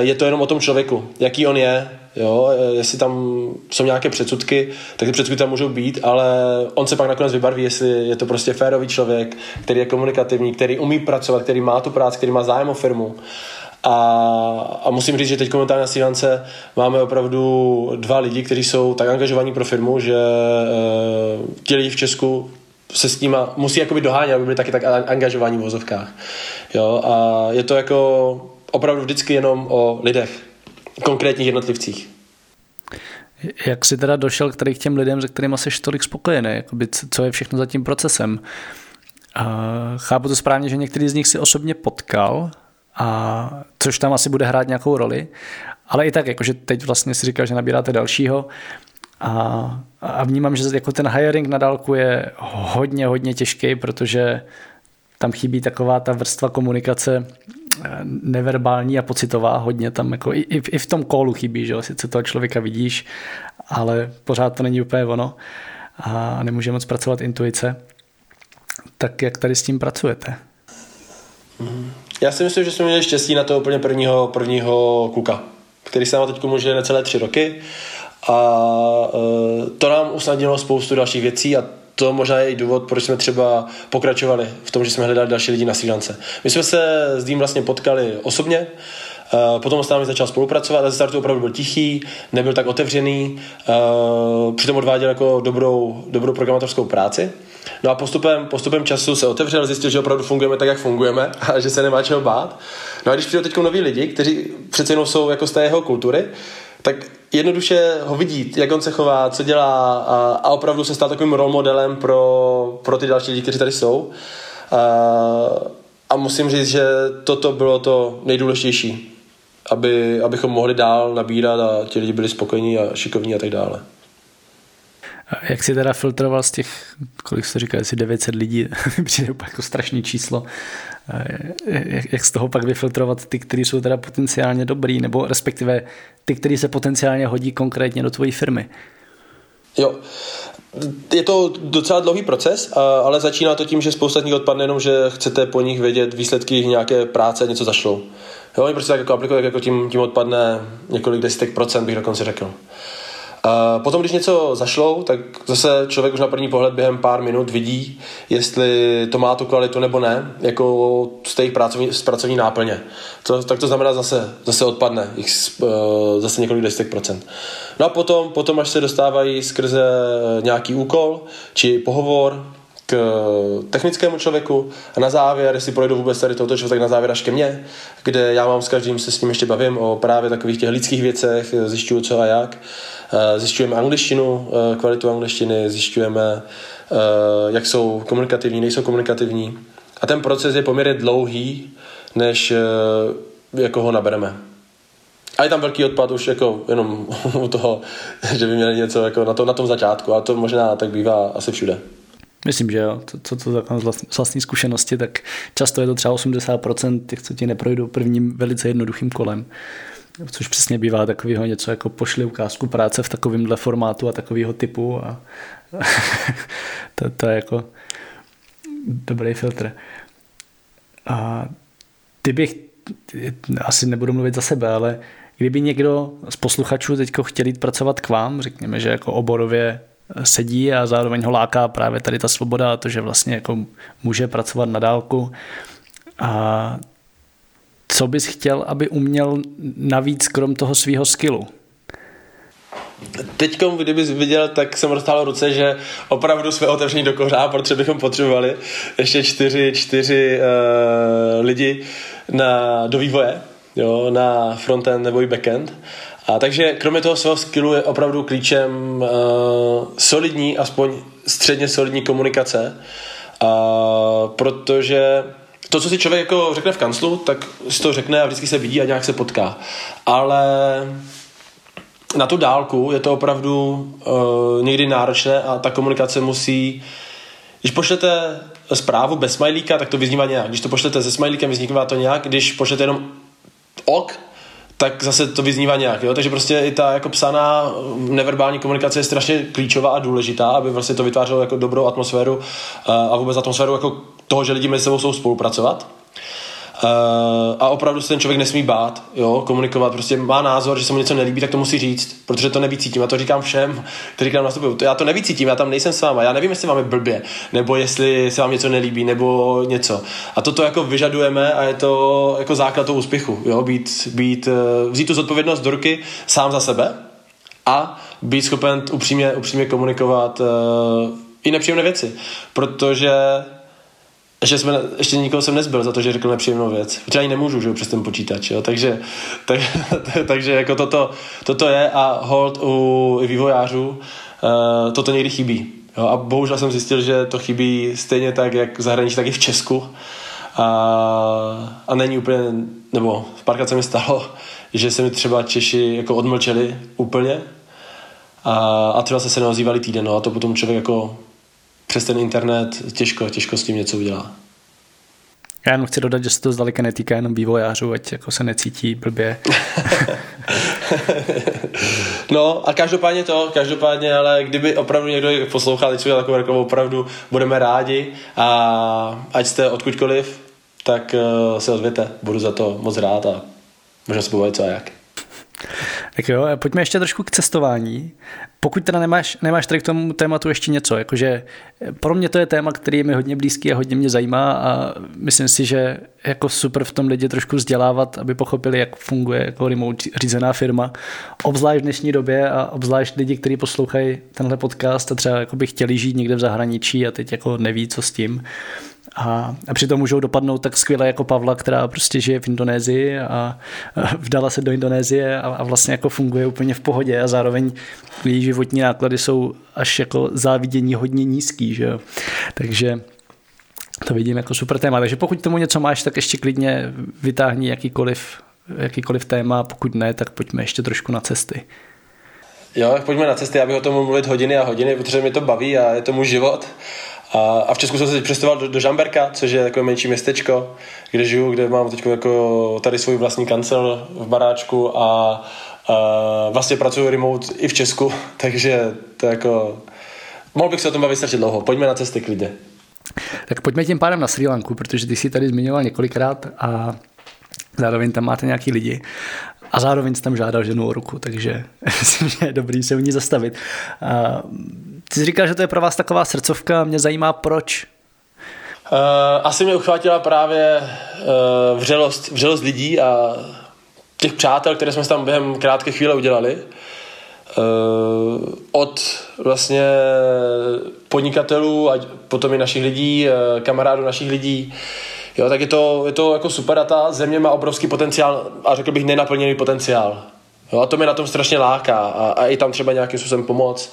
je to jenom o tom člověku, jaký on je, jo, jestli tam jsou nějaké předsudky, tak ty předsudky tam můžou být, ale on se pak nakonec vybarví, jestli je to prostě férový člověk, který je komunikativní, který umí pracovat, který má tu práci, který má zájem o firmu. A musím říct, že teď momentálně na Srí Lance máme opravdu 2 lidi, kteří jsou tak angažovaní pro firmu, že ti lidi v Česku se s tím musí jakoby dohánět, aby byli taky tak angažovaní v vozovkách. Jo? A je to jako opravdu vždycky jenom o lidech, konkrétních jednotlivcích. Jak jsi teda došel k těm lidem, se kterými jsi tolik spokojený? Jakoby, co je všechno za tím procesem? Chápu to správně, že některý z nich si osobně potkal a což tam asi bude hrát nějakou roli. Ale i tak, jakože teď vlastně si říkal, že nabíráte dalšího a vnímám, že jako ten hiring na dálku je hodně těžký, protože tam chybí taková ta vrstva komunikace neverbální a pocitová hodně tam, jako i v tom callu chybí, že jo, sice toho člověka vidíš, ale pořád to není úplně ono a nemůže moc pracovat intuice. Tak jak tady s tím pracujete? Já si myslím, že jsme měli štěstí na toho úplně prvního kluka, který se nám teď může necelé 3 roky a to nám usnadnilo spoustu dalších věcí a to možná je i důvod, proč jsme třeba pokračovali v tom, že jsme hledali další lidi na Srí Lance. My jsme se s Dím vlastně potkali osobně, potom s námi začal spolupracovat a ze startu opravdu byl tichý, nebyl tak otevřený, přitom odváděl jako dobrou programátorskou práci. No a postupem času se otevřel, zjistil, že opravdu fungujeme tak, jak fungujeme a že se nemá čeho bát. No a když přijdou teď noví lidi, kteří přece jenom jsou jako z té jeho kultury, tak jednoduše ho vidí, jak on se chová, co dělá a opravdu se stát takovým role modelem pro ty další lidi, kteří tady jsou. A musím říct, že toto bylo to nejdůležitější, abychom mohli dál nabírat a ti lidi byli spokojení a šikovní a tak dále. Jak jsi teda filtroval z těch, kolik jsi říkal, jestli 900 lidí, přijde úplně jako strašné číslo, jak z toho pak vyfiltrovat ty, kteří jsou teda potenciálně dobrý, nebo respektive ty, kteří se potenciálně hodí konkrétně do tvojí firmy? Jo, je to docela dlouhý proces, ale začíná to tím, že spousta z nich odpadne jenom, že chcete po nich vědět výsledky nějaké práce, něco zašlou. Jo, oni prostě tak jako aplikují, jako tím odpadne několik desítek procent, bych dokonce řekl. Potom, když něco zašlou, tak zase člověk už na první pohled během pár minut vidí, jestli to má tu kvalitu nebo ne, jako z té jejich pracovní náplně. Tak to znamená zase odpadne, zase několik desítek procent. No a potom, až se dostávají skrze nějaký úkol či pohovor k technickému člověku a na závěr, jestli projdou vůbec tady tohoto člověka, tak na závěr až ke mně, kde já mám s každým, se s ním ještě bavím o právě takových těch lidských věcech, zjišťuju co a jak. Zjišťujeme angličtinu, kvalitu angličtiny, zjišťujeme, jak jsou komunikativní, nejsou komunikativní. A ten proces je poměrně dlouhý, než jako ho nabereme. A je tam velký odpad už jako jenom u toho, že by měli něco jako na tom začátku, a to možná tak bývá asi všude. Myslím, že jo, to z vlastní zkušenosti, tak často je to třeba 80% těch, co ti neprojdou prvním velice jednoduchým kolem. Což přesně bývá takového něco jako pošli ukázku práce v takovémhle formátu a takového typu a to je jako dobrý filtr. A asi nebudu mluvit za sebe, ale kdyby někdo z posluchačů teď chtěl jít pracovat k vám, řekněme, že jako oborově sedí a zároveň ho láká právě tady ta svoboda a to, že vlastně jako může pracovat na dálku a co bys chtěl, aby uměl navíc krom toho svého skillu? Teď, kdybys viděl, tak jsem dostal ruce, že opravdu jsme otevření do kořán, protože bychom potřebovali ještě 4 lidi do vývoje, jo, na frontend nebo i backend. A takže kromě toho svého skillu je opravdu klíčem solidní, aspoň středně solidní komunikace, protože to, co si člověk jako řekne v kanclu, tak si to řekne a vždycky se vidí a nějak se potká. Ale na tu dálku je to opravdu někdy náročné a ta komunikace musí... Když pošlete zprávu bez smajlíka, tak to vyznívá nějak. Když to pošlete se smajlíkem, vyznívá to nějak. Když pošlete jenom ok, tak zase to vyznívá nějak. Jo? Takže prostě i ta jako psaná neverbální komunikace je strašně klíčová a důležitá, aby vlastně to vytvářelo jako dobrou atmosféru a vůbec atmosféru jako toho, že lidi mezi sebou jsou spolupracovat. A opravdu se ten člověk nesmí bát, jo, komunikovat. Prostě má názor, že se mu něco nelíbí, tak to musí říct, protože to nevycítím. Já to říkám všem, kteří k nám nastupují. Já to nevycítím, já tam nejsem s váma. Já nevím, jestli vám je blbě, nebo jestli se vám něco nelíbí, nebo něco. A toto jako vyžadujeme a je to jako základ toho úspěchu, jo, vzít tu zodpovědnost do ruky sám za sebe a být schopen upřímně komunikovat i nepříjemné věci, protože ještě nikoho jsem nezbyl za to, že řekl nepříjemnou věc. Protože ani nemůžu, že jo, přes ten počítač, jo. Takže jako toto je a hold u vývojářů toto někdy chybí. Jo. A bohužel jsem zjistil, že to chybí stejně tak, jak v zahraničí, tak i v Česku. A není úplně, nebo párkrát se mi stalo, že se mi třeba Češi jako odmlčeli úplně a třeba se neozývali týden, no, a to potom člověk jako přes ten internet těžko s tím něco udělá. Já jenom chci dodat, že se to zdaleka netýká jenom vývojářů, ať jako se necítí blbě. No a každopádně, ale kdyby opravdu někdo poslouchal, teď udělal takovou reklamu, opravdu budeme rádi, a ať jste odkudkoliv, tak se ozvěte, budu za to moc rád a možná se pobavit co a jak. Tak jo, pojďme ještě trošku k cestování. Pokud teda nemáš tady k tomu tématu ještě něco, jakože pro mě to je téma, který je mi hodně blízký a hodně mě zajímá a myslím si, že jako super v tom lidi trošku vzdělávat, aby pochopili, jak funguje jako remote řízená firma, obzvlášť v dnešní době a obzvlášť lidi, kteří poslouchají tenhle podcast a třeba jako by chtěli žít někde v zahraničí a teď jako neví, co s tím. A přitom můžou dopadnout tak skvěle jako Pavla, která prostě žije v Indonésii a vdala se do Indonésie a vlastně jako funguje úplně v pohodě a zároveň její životní náklady jsou až jako závidění hodně nízký, že jo. Takže to vidím jako super téma. Takže pokud tomu něco máš, tak ještě klidně vytáhni jakýkoliv téma, pokud ne, tak pojďme ještě trošku na cesty. Jo, pojďme na cesty, já bych o tom mohl mluvit hodiny a hodiny, protože mě to baví a je to můj život. A v Česku jsem se teď přestěhoval do Žamberka, což je takové menší městečko, kde žiju, kde mám teď jako tady svůj vlastní kancel v baráčku a vlastně pracuji remote i v Česku, takže to jako... Mohl bych se o tom bavit strašně dlouho. Pojďme na cesty klidně. Tak pojďme tím pádem na Srí Lanku, protože ty jsi tady zmiňoval několikrát a zároveň tam máte nějaký lidi. A zároveň jsi tam žádal ženu o ruku, takže myslím, že je dobrý se u ní zastavit. Ty jsi říkal, že to je pro vás taková srdcovka, mě zajímá proč. Asi mě uchvátila právě vřelost lidí a těch přátel, které jsme tam během krátké chvíle udělali. Od vlastně podnikatelů a potom i našich lidí, kamarádů našich lidí. Jo, tak je to jako super a ta země má obrovský potenciál a řekl bych nenaplněný potenciál. Jo, a to mě na tom strašně láká a i tam třeba nějakým způsobem pomoct.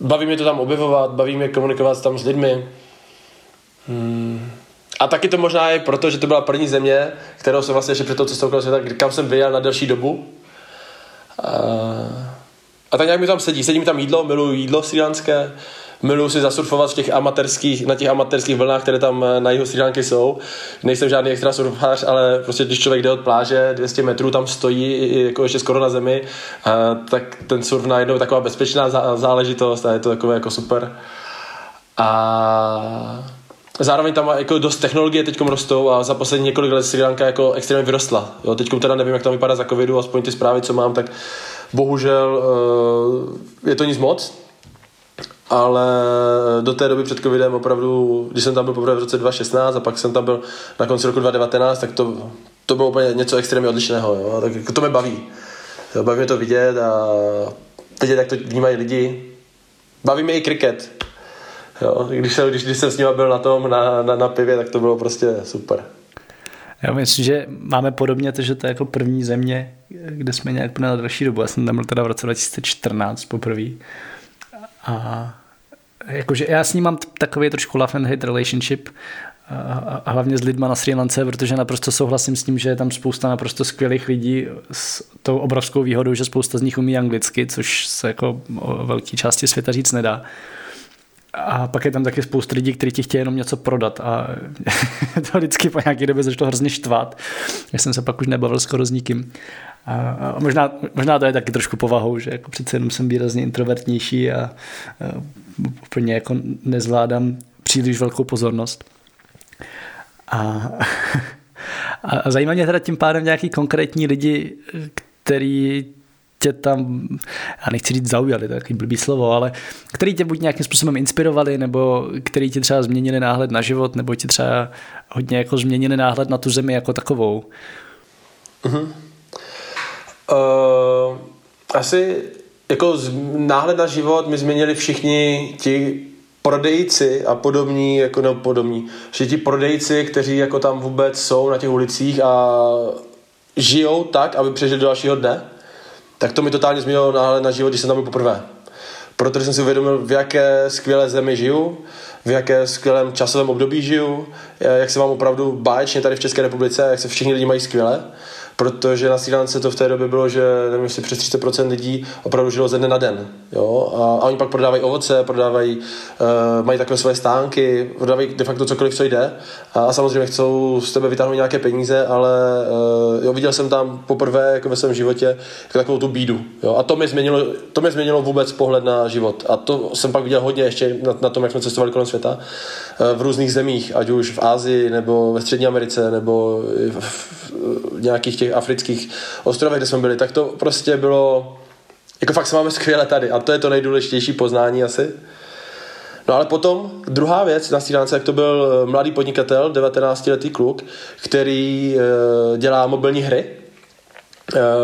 Baví mě to tam objevovat, baví mě komunikovat tam s lidmi. A taky to možná je proto, že to byla první země, kterou jsem vlastně ještě před tou cestou světa, kam jsem vyjel na delší dobu. A tak nějak mi tam sedí mi tam jídlo, miluju jídlo srílanské. Miluji si zasurfovat na těch amatérských vlnách, které tam na jihu Srí Lanky jsou. Nejsem žádný extra surfář, ale prostě když člověk jde od pláže, 200 metrů tam stojí, jako ještě skoro na zemi, tak ten surf najednou je taková bezpečná záležitost a je to takové jako super. A zároveň tam jako dost technologie teďkom rostou a za poslední několik let Srí Lanka jako extrémně vyrostla. Jo, teďkom teda nevím, jak tam vypadá za covidu, aspoň ty zprávy, co mám, tak bohužel je to nic moc. Ale do té doby před covidem opravdu, když jsem tam byl poprvé v roce 2016 a pak jsem tam byl na konci roku 2019, tak to bylo úplně něco extrémně odlišného, jo? Tak to mě baví. Baví mě to vidět a teď jak to vnímají lidi. Baví mě i kriket. Jo? Když jsem s nima byl na pivě, tak to bylo prostě super. Já myslím, že máme podobně to, že to je jako první země, kde jsme nějak byli na další dobu. Já jsem tam byl teda v roce 2014 poprvé. A jakože já s ním mám takový trošku love and hate relationship a hlavně s lidma na Srí Lance, protože naprosto souhlasím s tím, že je tam spousta naprosto skvělých lidí s tou obrovskou výhodou, že spousta z nich umí anglicky, což se jako o velké části světa říct nedá. A pak je tam taky spousta lidí, kteří ti chtějí jenom něco prodat a to vždycky po nějaké době začalo hrozně štvát. Já jsem se pak už nebavil skoro s nikým. A možná to je taky trošku povahou, že jako přece jenom jsem výrazně introvertnější a úplně jako nezvládám příliš velkou pozornost. A zajímá mě teda tím pádem nějaký konkrétní lidi, který tě tam, já nechci říct zaujali, to je takový blbý slovo, ale který tě buď nějakým způsobem inspirovali, nebo který ti třeba změnili náhled na život, nebo ti třeba hodně jako změnili náhled na tu zemi jako takovou. Mhm. Asi jako náhled na život mi změnili všichni ti prodejci a podobní, jako nepodobní. Všichni ti prodejci, kteří jako tam vůbec jsou na těch ulicích a žijou tak, aby přežili do dalšího dne, tak to mi totálně změnilo náhled na život, když jsem tam byl poprvé. Protože jsem si uvědomil, v jaké skvělé zemi žiju, v jaké skvělém časovém období žiju, jak se mám opravdu báječně tady v České republice, jak se všichni lidi mají skvěle, protože na Srí Lance to v té době bylo, že nevím, jestli přes 30% lidí opravdu žilo ze dne na den. Jo? A oni pak prodávají ovoce, mají takové svoje stánky, prodávají de facto cokoliv, co jde. A samozřejmě chcou z tebe vytáhnout nějaké peníze, ale jo, viděl jsem tam poprvé jako ve svém životě jako takovou tu bídu. Jo? A to mě změnilo vůbec pohled na život. A to jsem pak viděl hodně ještě na tom, jak jsme cestovali kolem světa, v různých zemích, ať už v Asii nebo ve Střední Americe nebo v nějakých těch afrických ostrovech, kde jsme byli, tak to prostě bylo, jako fakt se máme skvěle tady a to je to nejdůležitější poznání asi. No ale potom druhá věc na Srí Lance, jak to byl mladý podnikatel, 19-letý kluk, který dělá mobilní hry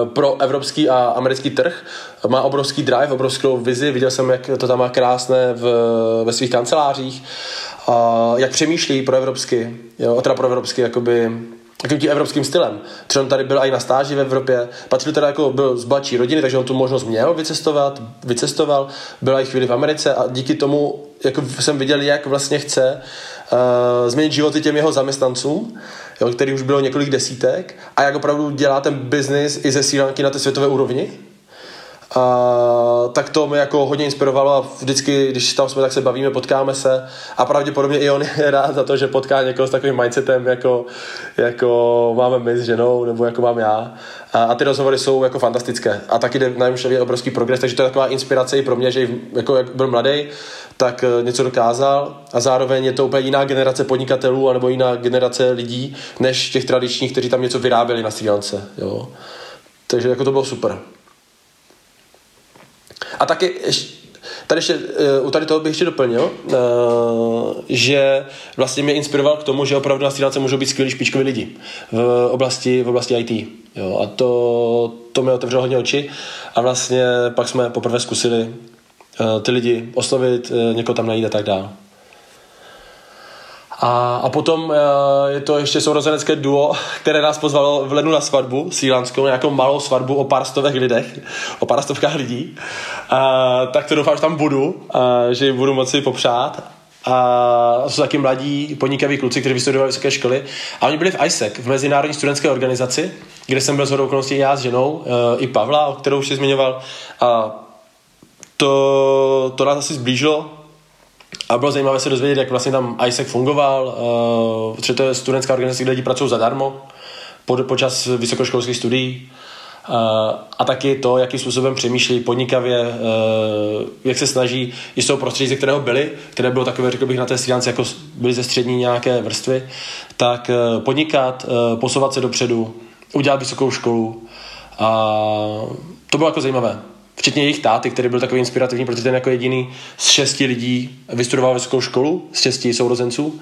pro evropský a americký trh, má obrovský drive, obrovskou vizi, viděl jsem, jak to tam má krásné ve svých kancelářích, a jak přemýšlí pro evropsky, jakoby takovým tím evropským stylem. Třeba on tady byl i na stáži v Evropě, patřil teda jako byl z bohatší rodiny, takže on tu možnost měl vycestoval, byla i chvíli v Americe a díky tomu jako jsem viděl, jak vlastně chce změnit životy těm jeho zaměstnancům, jo, který už bylo několik desítek a jak opravdu dělá ten biznis i ze Srí Lanky na té světové úrovni. Tak to mě jako hodně inspirovalo a vždycky, když tam jsme, tak se bavíme, potkáme se a pravděpodobně i on je rád za to, že potká někoho s takovým mindsetem, jako máme my s ženou, nebo jako mám já. A ty rozhovory jsou jako fantastické. A taky jde na něm obrovský progres, takže to je taková inspirace i pro mě, že jako jak byl mladý, tak něco dokázal a zároveň je to úplně jiná generace podnikatelů anebo jiná generace lidí, než těch tradičních, kteří tam něco vyráběli na Srí Lance. Jo. Takže jako to bylo super. A taky tady toho bych ještě doplnil, že vlastně mě inspiroval k tomu, že opravdu na Srí Lance můžou být skvělí špičkoví lidi v oblasti IT. Jo, a to mě otevřelo hodně oči a vlastně pak jsme poprvé zkusili ty lidi oslovit, někoho tam najít a tak dále. A potom je to ještě sourozenecké duo, které nás pozvalo v lednu na svatbu srílanskou, nějakou malou svatbu o pár stovkách lidí. Tak to doufám, že tam budu, že jim budu moci popřát. A jsou taky mladí podnikaví kluci, kteří vystudovali vysoké školy. A oni byli v ISEC, v mezinárodní studentské organizaci, kde jsem byl shodou okolností já s ženou, i Pavla, o kterou už jsi zmiňoval. A to nás asi zblížilo. A bylo zajímavé se dozvědět, jak vlastně tam ISEC fungoval, protože to je studentská organizace, kde lidi pracují zadarmo počas vysokoškolských studií a taky to, jakým způsobem přemýšlí podnikavě, jak se snaží i z toho prostředí, ze kterého byli, které bylo takové, řekl bych, na té Srí Lance, jako byli ze střední nějaké vrstvy, tak podnikat, posouvat se dopředu, udělat vysokou školu a to bylo jako zajímavé. Včetně jejich táty, který byl takový inspirativní, protože ten jako jediný z 6 lidí vystudoval vysokou školu, z 6 sourozenců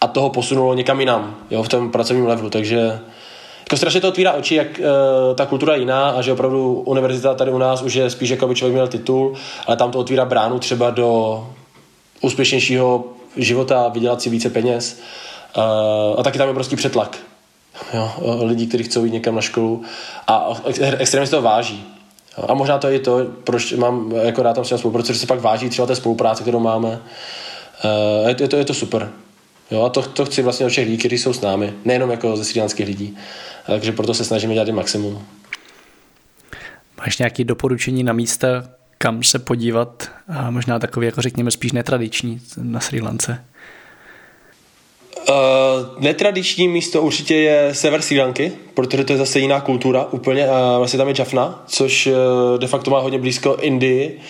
a toho posunulo někam jinam, jo, v tom pracovním levelu, takže jako strašně to otvírá oči, jak ta kultura je jiná a že opravdu univerzita tady u nás už je spíš jako by člověk měl titul, ale tam to otvírá bránu třeba do úspěšnějšího života, vydělat si více peněz a taky tam je prostě přetlak, jo, lidí, kteří chcou jít někam na školu a extrémně se to váží. A možná to je to, proč mám jako rád tam s tím spolupráci, protože se pak váží třeba té spolupráce, kterou máme. Je to super. Jo, a to chci vlastně od všech lidí, kteří jsou s námi. Nejenom jako ze srílanských lidí. Takže proto se snažíme dělat i maximum. Máš nějaké doporučení na místa, kam se podívat? A možná takový, jako řekněme, spíš netradiční na Srí Lance. Netradiční místo určitě je sever Srí Lanky, protože to je zase jiná kultura úplně a vlastně tam je Jaffna, což de facto má hodně blízko Indii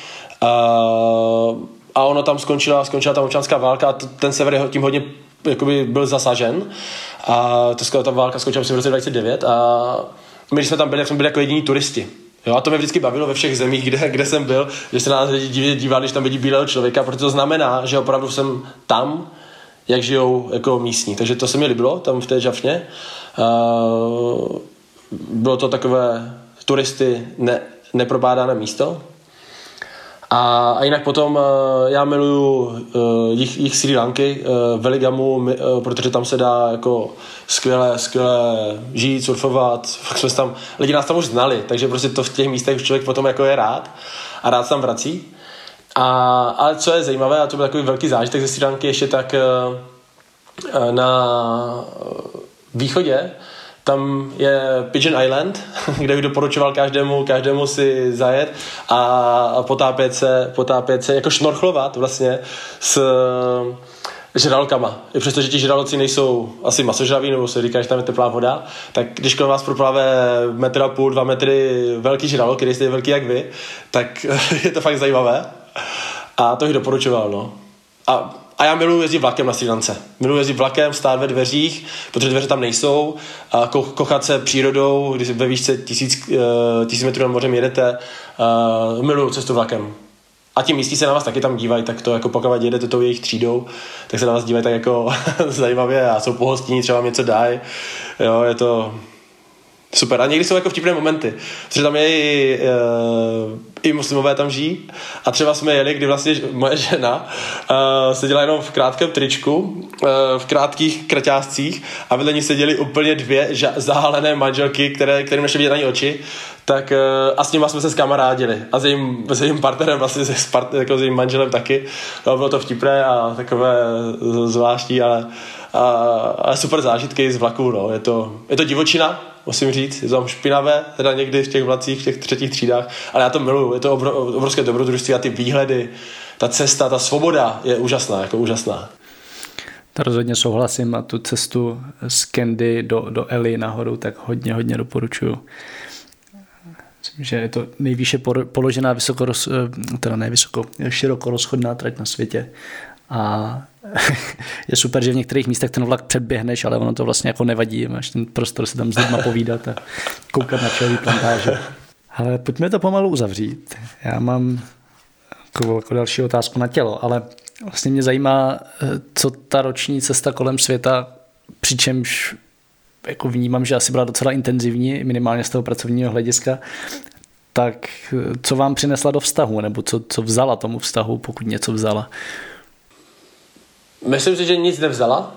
a ono tam skončila tam občanská válka a ten sever je tím hodně jakoby byl zasažen a ta válka skončila v roce 2009 a my když jsme tam byli, tak jsme byli jako jediní turisti. Jo, a to mě vždycky bavilo ve všech zemích, kde jsem byl, že se na nás lidi dívali, že tam vidí bílého člověka, protože to znamená, že opravdu jsem tam, jak žijou jako místní. Takže to se mi líbilo tam v té Jaffně. Bylo to takové turisty nepropádané místo. A jinak potom já miluju jich Srí Lanky, Veligamu, protože tam se dá jako skvěle žít, surfovat. Lidi nás tam už znali, takže prostě to v těch místech už člověk potom jako je rád a rád se tam vrací. Ale co je zajímavé, a to byl takový velký zážitek ze Srí Lanky, ještě tak na východě, tam je Pigeon Island, kde bych doporučoval každému si zajet a potápět se, jako šnorchlovat vlastně s žralokama. I přestože ti žraloci nejsou asi masožraví, nebo se říká, že tam je teplá voda, tak když kolem vás proplave 1,5–2 metry velký žralok, který je velký jak vy, tak je to fakt zajímavé. A to bych doporučoval, no. A já miluji jezdit vlakem na Srí Lance. Miluji jezdit vlakem, stát ve dveřích, protože dveře tam nejsou, a kochat se přírodou, když ve výšce 1000 metrů nad mořem jedete. Miluji cestu vlakem. A ti místní se na vás taky tam dívají, tak to jako pokud jedete tou jejich třídou, tak se na vás dívají tak jako zajímavě a jsou pohostinní, třeba něco dají. Jo, je to super. A někdy jsou jako vtipné momenty, protože tam je i muslimové tam žijí. A třeba jsme jeli, kdy vlastně moje žena seděla jenom v krátkém tričku, v krátkých kraťáscích a vedle ní seděly úplně dvě zahálené manželky, kterým než vidět ani oči. Tak a s nima jsme se zkamarádili. A s jejím partnerem, vlastně jako s jejím manželem taky. No, bylo to vtipné a takové zvláštní, ale super zážitky z vlaků. No. Je to divočina, musím říct, je to tam špinavé, teda někdy v těch vlacích, v těch třetích třídách, ale já to miluji, je to obrovské dobrodružství a ty výhledy, ta cesta, ta svoboda je úžasná, jako úžasná. To rozhodně souhlasím a tu cestu z Kandy do Eli nahoru tak hodně doporučuji. Myslím, že je to nejvýše položená široko rozchodná trať na světě a je super, že v některých místech ten vlak předběhneš, ale ono to vlastně jako nevadí, máš ten prostor se tam s lidma povídat a koukat na čajový plantáže. Ale pojďme to pomalu uzavřít. Já mám jako další otázku na tělo, ale vlastně mě zajímá, co ta roční cesta kolem světa, přičemž jako vnímám, že asi byla docela intenzivní, minimálně z toho pracovního hlediska, tak co vám přinesla do vztahu, nebo co vzala tomu vztahu, pokud něco vzala? Myslím si, že nic nevzala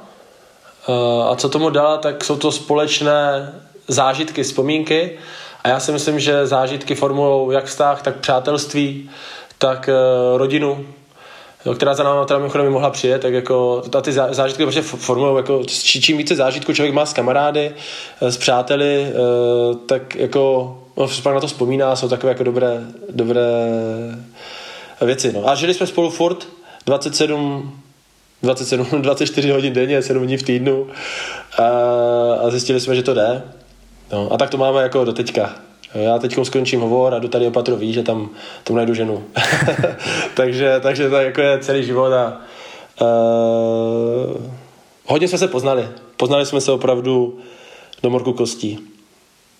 a co tomu dala, tak jsou to společné zážitky, vzpomínky a já si myslím, že zážitky formulou jak vztah, tak přátelství, tak rodinu, která za náma teda mimochodem mohla přijet, tak jako ty zážitky prostě formulou, jako čím více zážitků člověk má s kamarády, s přáteli, tak jako pak na to vzpomíná, jsou takové jako dobré věci. No. A žili jsme spolu furt 24 hodin denně, 7 dní v týdnu a zjistili jsme, že to jde. No, a tak to máme jako do teďka. Já teďkou skončím hovor a jdu tady opatrový, že tam najdu ženu. takže to jako je celý život a hodně jsme se poznali. Poznali jsme se opravdu do morku kostí.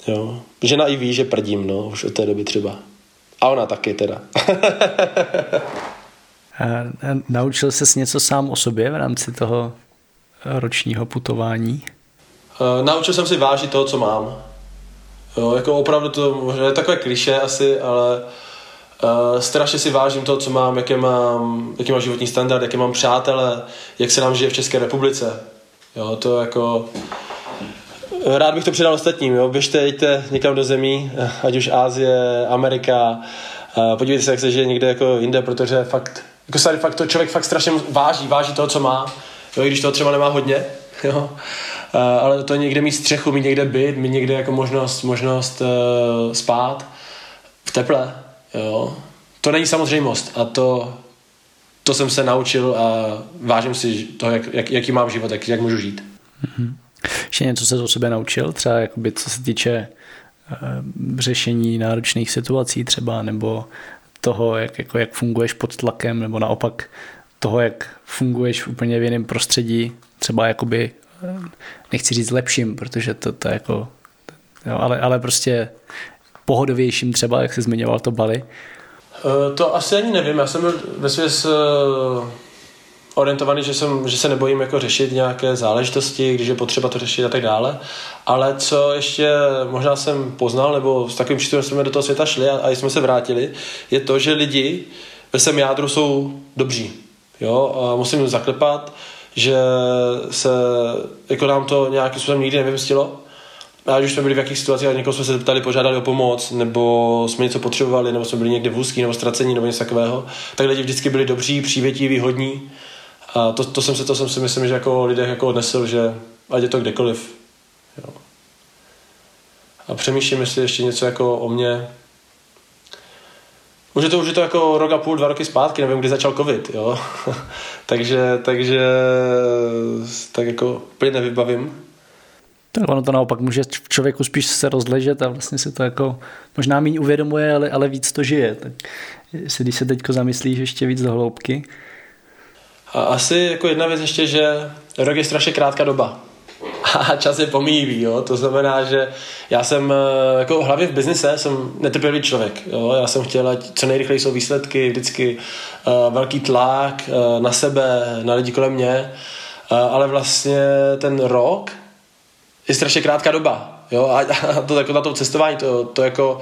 Jo. Žena i ví, že prdím, no, už od té doby třeba. A ona taky teda. Naučil ses něco sám o sobě v rámci toho ročního putování? Naučil jsem si vážit toho, co mám. Jo, jako opravdu to je takové klišé asi, ale strašně si vážím toho, co mám, jaký mám životní standard, jaký mám přátelé, jak se nám žije v České republice. Jo, to jako... Rád bych to předal ostatním. Jo. Běžte, jeďte někam do zemí, ať už Asie, Amerika, podívejte se, jak se žije někde jako jinde, protože fakt, jako starý fakt, to člověk fakt strašně váží toho, co má, jo, i když toho třeba nemá hodně, jo. Ale to je někde mít střechu, mít někde byt, mít někde jako možnost spát v teple, jo. To není samozřejmost a to jsem se naučil a vážím si toho, jaký mám život, jak můžu žít. Mm-hmm. Ještě něco se o sobě naučil, třeba jakoby, co se týče řešení náročných situací třeba, nebo toho, jak funguješ pod tlakem, nebo naopak toho, jak funguješ úplně v jiném prostředí, třeba jakoby, nechci říct lepším, protože to jako, jo, ale prostě pohodovějším třeba, jak jsi zmiňoval to Bali. To asi ani nevím, já jsem byl ve svěs orientovaný, že se nebojím jako řešit nějaké záležitosti, když je potřeba to řešit a tak dále. Ale co ještě možná jsem poznal, nebo s takovým čistým jsme do toho světa šli a jsme se vrátili, je to, že lidi ve svém jádru jsou dobří. Jo? A musím jim zaklepat, že se jako nám to nějakým způsobem nikdy nevymstilo. Ať už jsme byli v jakých situacích, někoho jsme se zeptali, požádali o pomoc, nebo jsme něco potřebovali, nebo jsme byli někde v úzký, nebo ztracení, nebo něco takového, tak lidi vždycky byli dobří, přívětiví, hodní. A to jsem si myslím, že jako lidé jako odnesl, že ať je to kdekoliv. Jo. A přemýšlím, jestli ještě něco jako o mně. Už je to jako rok a půl, 2 roky zpátky, nevím, kdy začal covid, jo. takže tak jako úplně nevybavím. Tak ono to naopak může v člověku spíš se rozležet a vlastně se to jako možná méně uvědomuje, ale víc to žije. Tak jestli, když se teďko zamyslíš ještě víc do hloubky. A asi jako jedna věc ještě, že rok je strašně krátká doba. A čas je pomíjivý, jo. To znamená, že já jsem jako hlavně v biznise jsem netrpělivý člověk, jo. Já jsem chtěl, ať co nejrychleji jsou výsledky, vždycky velký tlak na sebe, na lidi kolem mě, ale vlastně ten rok je strašně krátká doba, jo. A to jako na tom cestování, to jako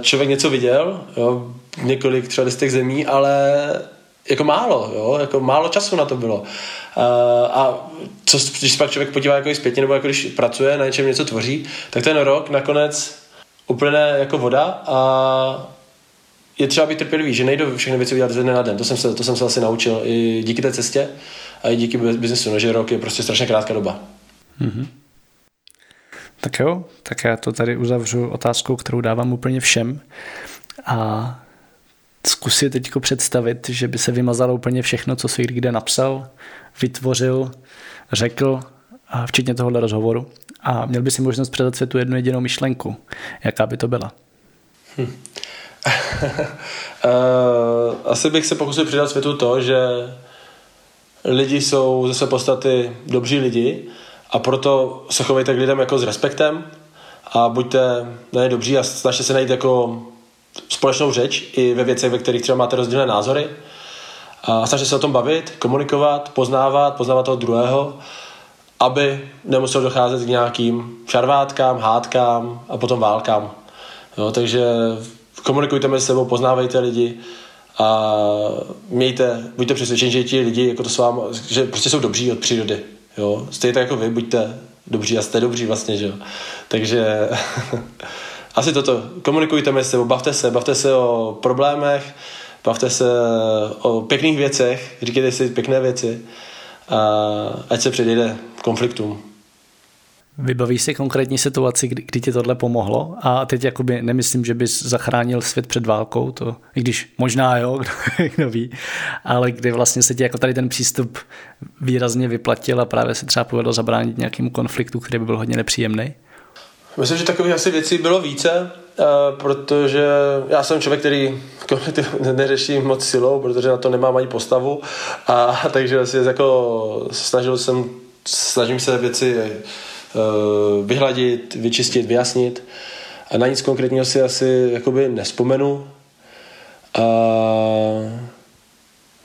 člověk něco viděl, jo, několik třeba desítek zemí, ale jako málo, jo, jako málo času na to bylo. A co, když se pak člověk podívá jako i zpětně, nebo jako když pracuje, na něčem něco tvoří, tak ten rok nakonec uplyne jako voda a je třeba být trpělivý, že nejde všechny věci udělat ze dne na den. To jsem se asi naučil i díky té cestě a i díky biznesu, no, že rok je prostě strašně krátká doba. Mm-hmm. Tak jo, tak já to tady uzavřu otázkou, kterou dávám úplně všem, a zkus si teď představit, že by se vymazalo úplně všechno, co si kde napsal, vytvořil, řekl, a včetně tohohle rozhovoru, a měl by si možnost předat světu jednu jedinou myšlenku. Jaká by to byla? Asi bych se pokusil předat světu to, že lidi jsou ze své podstaty dobří lidi, a proto se chovejte k lidem jako s respektem a buďte na ně dobří a snažte se najít jako společnou řeč i ve věcech, ve kterých třeba máte rozdílné názory, a snažte se o tom bavit, komunikovat, poznávat toho druhého, aby nemuselo docházet k nějakým šarvátkám, hádkám a potom válkám. Jo, takže komunikujte mezi sebou, poznávejte lidi a buďte přesvědčeni, že ti lidi jako to s vámi, že prostě jsou dobří od přírody. Jo, stejně tak jako vy, buďte dobří a jste dobří vlastně, že jo. Takže asi toto, komunikujte mezi sebou, bavte se o problémech, bavte se o pěkných věcech, říkejte si pěkné věci a ať se předejde konfliktům. Vybavíš si konkrétní situaci, kdy ti tohle pomohlo? A teď jakoby nemyslím, že bys zachránil svět před válkou, to, i když možná jo, kdo ví, ale kdy vlastně se ti jako tady ten přístup výrazně vyplatil a právě se třeba povedlo zabránit nějakému konfliktu, který by byl hodně nepříjemný? Myslím, že takových asi věcí bylo více, protože já jsem člověk, který neřeší moc silou, protože na to nemám ani postavu, a takže asi jako snažím se věci vyhladit, vyčistit, vyjasnit. A na nic konkrétního si asi jakoby nespomenu.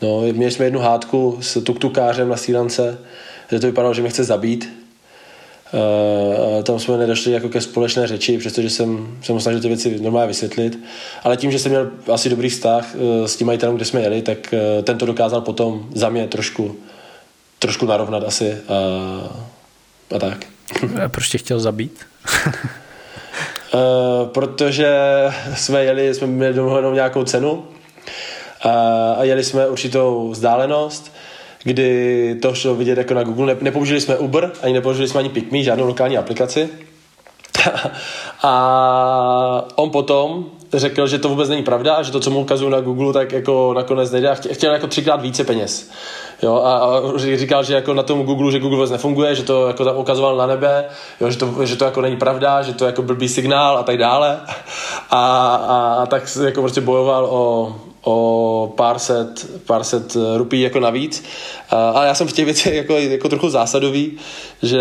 No, měli jsme jednu hádku s tuktukářem na Srí Lance, že to vypadalo, že mě chce zabít. A tam jsme nedošli jako ke společné řeči, přestože jsem mu snažil ty věci normálně vysvětlit, ale tím, že jsem měl asi dobrý vztah s tím majitelem, kde jsme jeli, tak ten to dokázal potom za mě trošku narovnat asi a tak. A proč tě chtěl zabít? Protože jsme měli domluvenou nějakou cenu a jeli jsme určitou vzdálenost, kdy to šlo vidět jako na Google. Nepoužili jsme Uber, ani nepoužili jsme ani PickMe, žádnou lokální aplikaci. A on potom řekl, že to vůbec není pravda, že to, co mu ukazuju na Google, tak jako nakonec nejde, a chtěl jako 3x více peněz. Jo, a říkal, že jako na tom Google, že Google vůbec nefunguje, že to jako tam ukazoval na nebe, jo, že to jako není pravda, že to jako blbý signál a tak dále. A tak se jako prostě bojoval o pár set rupí jako navíc. Ale já jsem v těch věcech jako trochu zásadový, že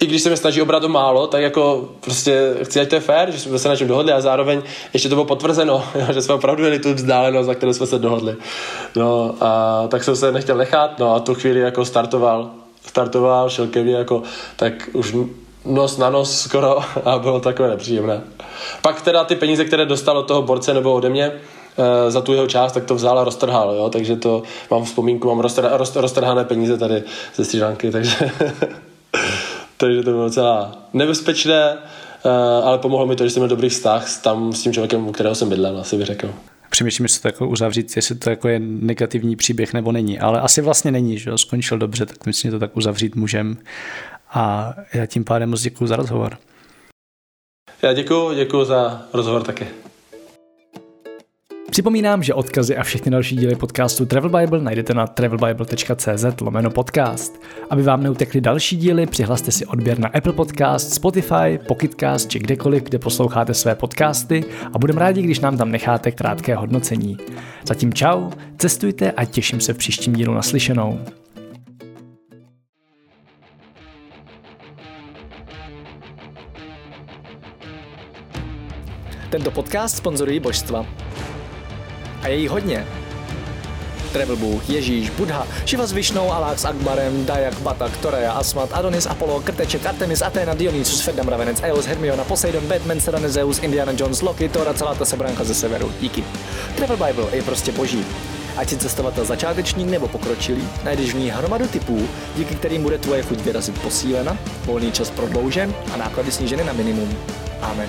i když se mi snaží obrat o málo, tak jako prostě chci, ať to je fér, že jsme se na čem dohodli, a zároveň ještě to bylo potvrzeno, že jsme opravdu jeli tu vzdálenost, za kterou jsme se dohodli. No a tak jsem se nechtěl nechat, no a tu chvíli jako startoval, šel ke mně jako tak už nos na nos skoro, a bylo takové nepříjemné. Pak teda ty peníze, které dostal od toho borce nebo ode mě za tu jeho část, tak to vzal a roztrhal, jo? Takže to mám vzpomínku, mám roztrhané peníze tady ze Srí Lanky, takže Takže to bylo docela nebezpečné, ale pomohlo mi to, že jsem měl dobrý vztah tam s tím člověkem, u kterého jsem bydlel, asi bych řekl. Přemýšlím, jestli to jako uzavřít, jestli to jako je negativní příběh nebo není, ale asi vlastně není, že jo, skončil dobře, tak myslím, že to tak uzavřít můžem. A já tím pádem moc děkuju za rozhovor. Já děkuju za rozhovor taky. Připomínám, že odkazy a všechny další díly podcastu Travel Bible najdete na travelbible.cz/podcast. Aby vám neutekly další díly, přihlaste si odběr na Apple Podcast, Spotify, Pocketcast či kdekoliv, kde posloucháte své podcasty a budeme rádi, když nám tam necháte krátké hodnocení. Zatím čau, cestujte a těším se v příštím dílu na slyšenou. Tento podcast sponzorují božstva. A je jich hodně. Travel Bůh, Ježíš, Buddha, Šiva s Višnou, Aláh s Akbarem, Dajak, Batak, Toreja, Asmat, Adonis, Apollo, Krteček, Artemis, Athena, Dionysus, Ferdam, Ravenec, Eos, Hermiona, Poseidon, Batman, Serena, Zeus, Indiana Jones, Loki, Thor a celá ta sebranka ze severu. Díky. Travel Bible je prostě boží. Ať si cestovatel začátečník nebo pokročilý, najdeš v ní hromadu typů, díky kterým bude tvoje chuť vyrazit posílena, volný čas prodloužen a náklady sníženy na minimum. Amen.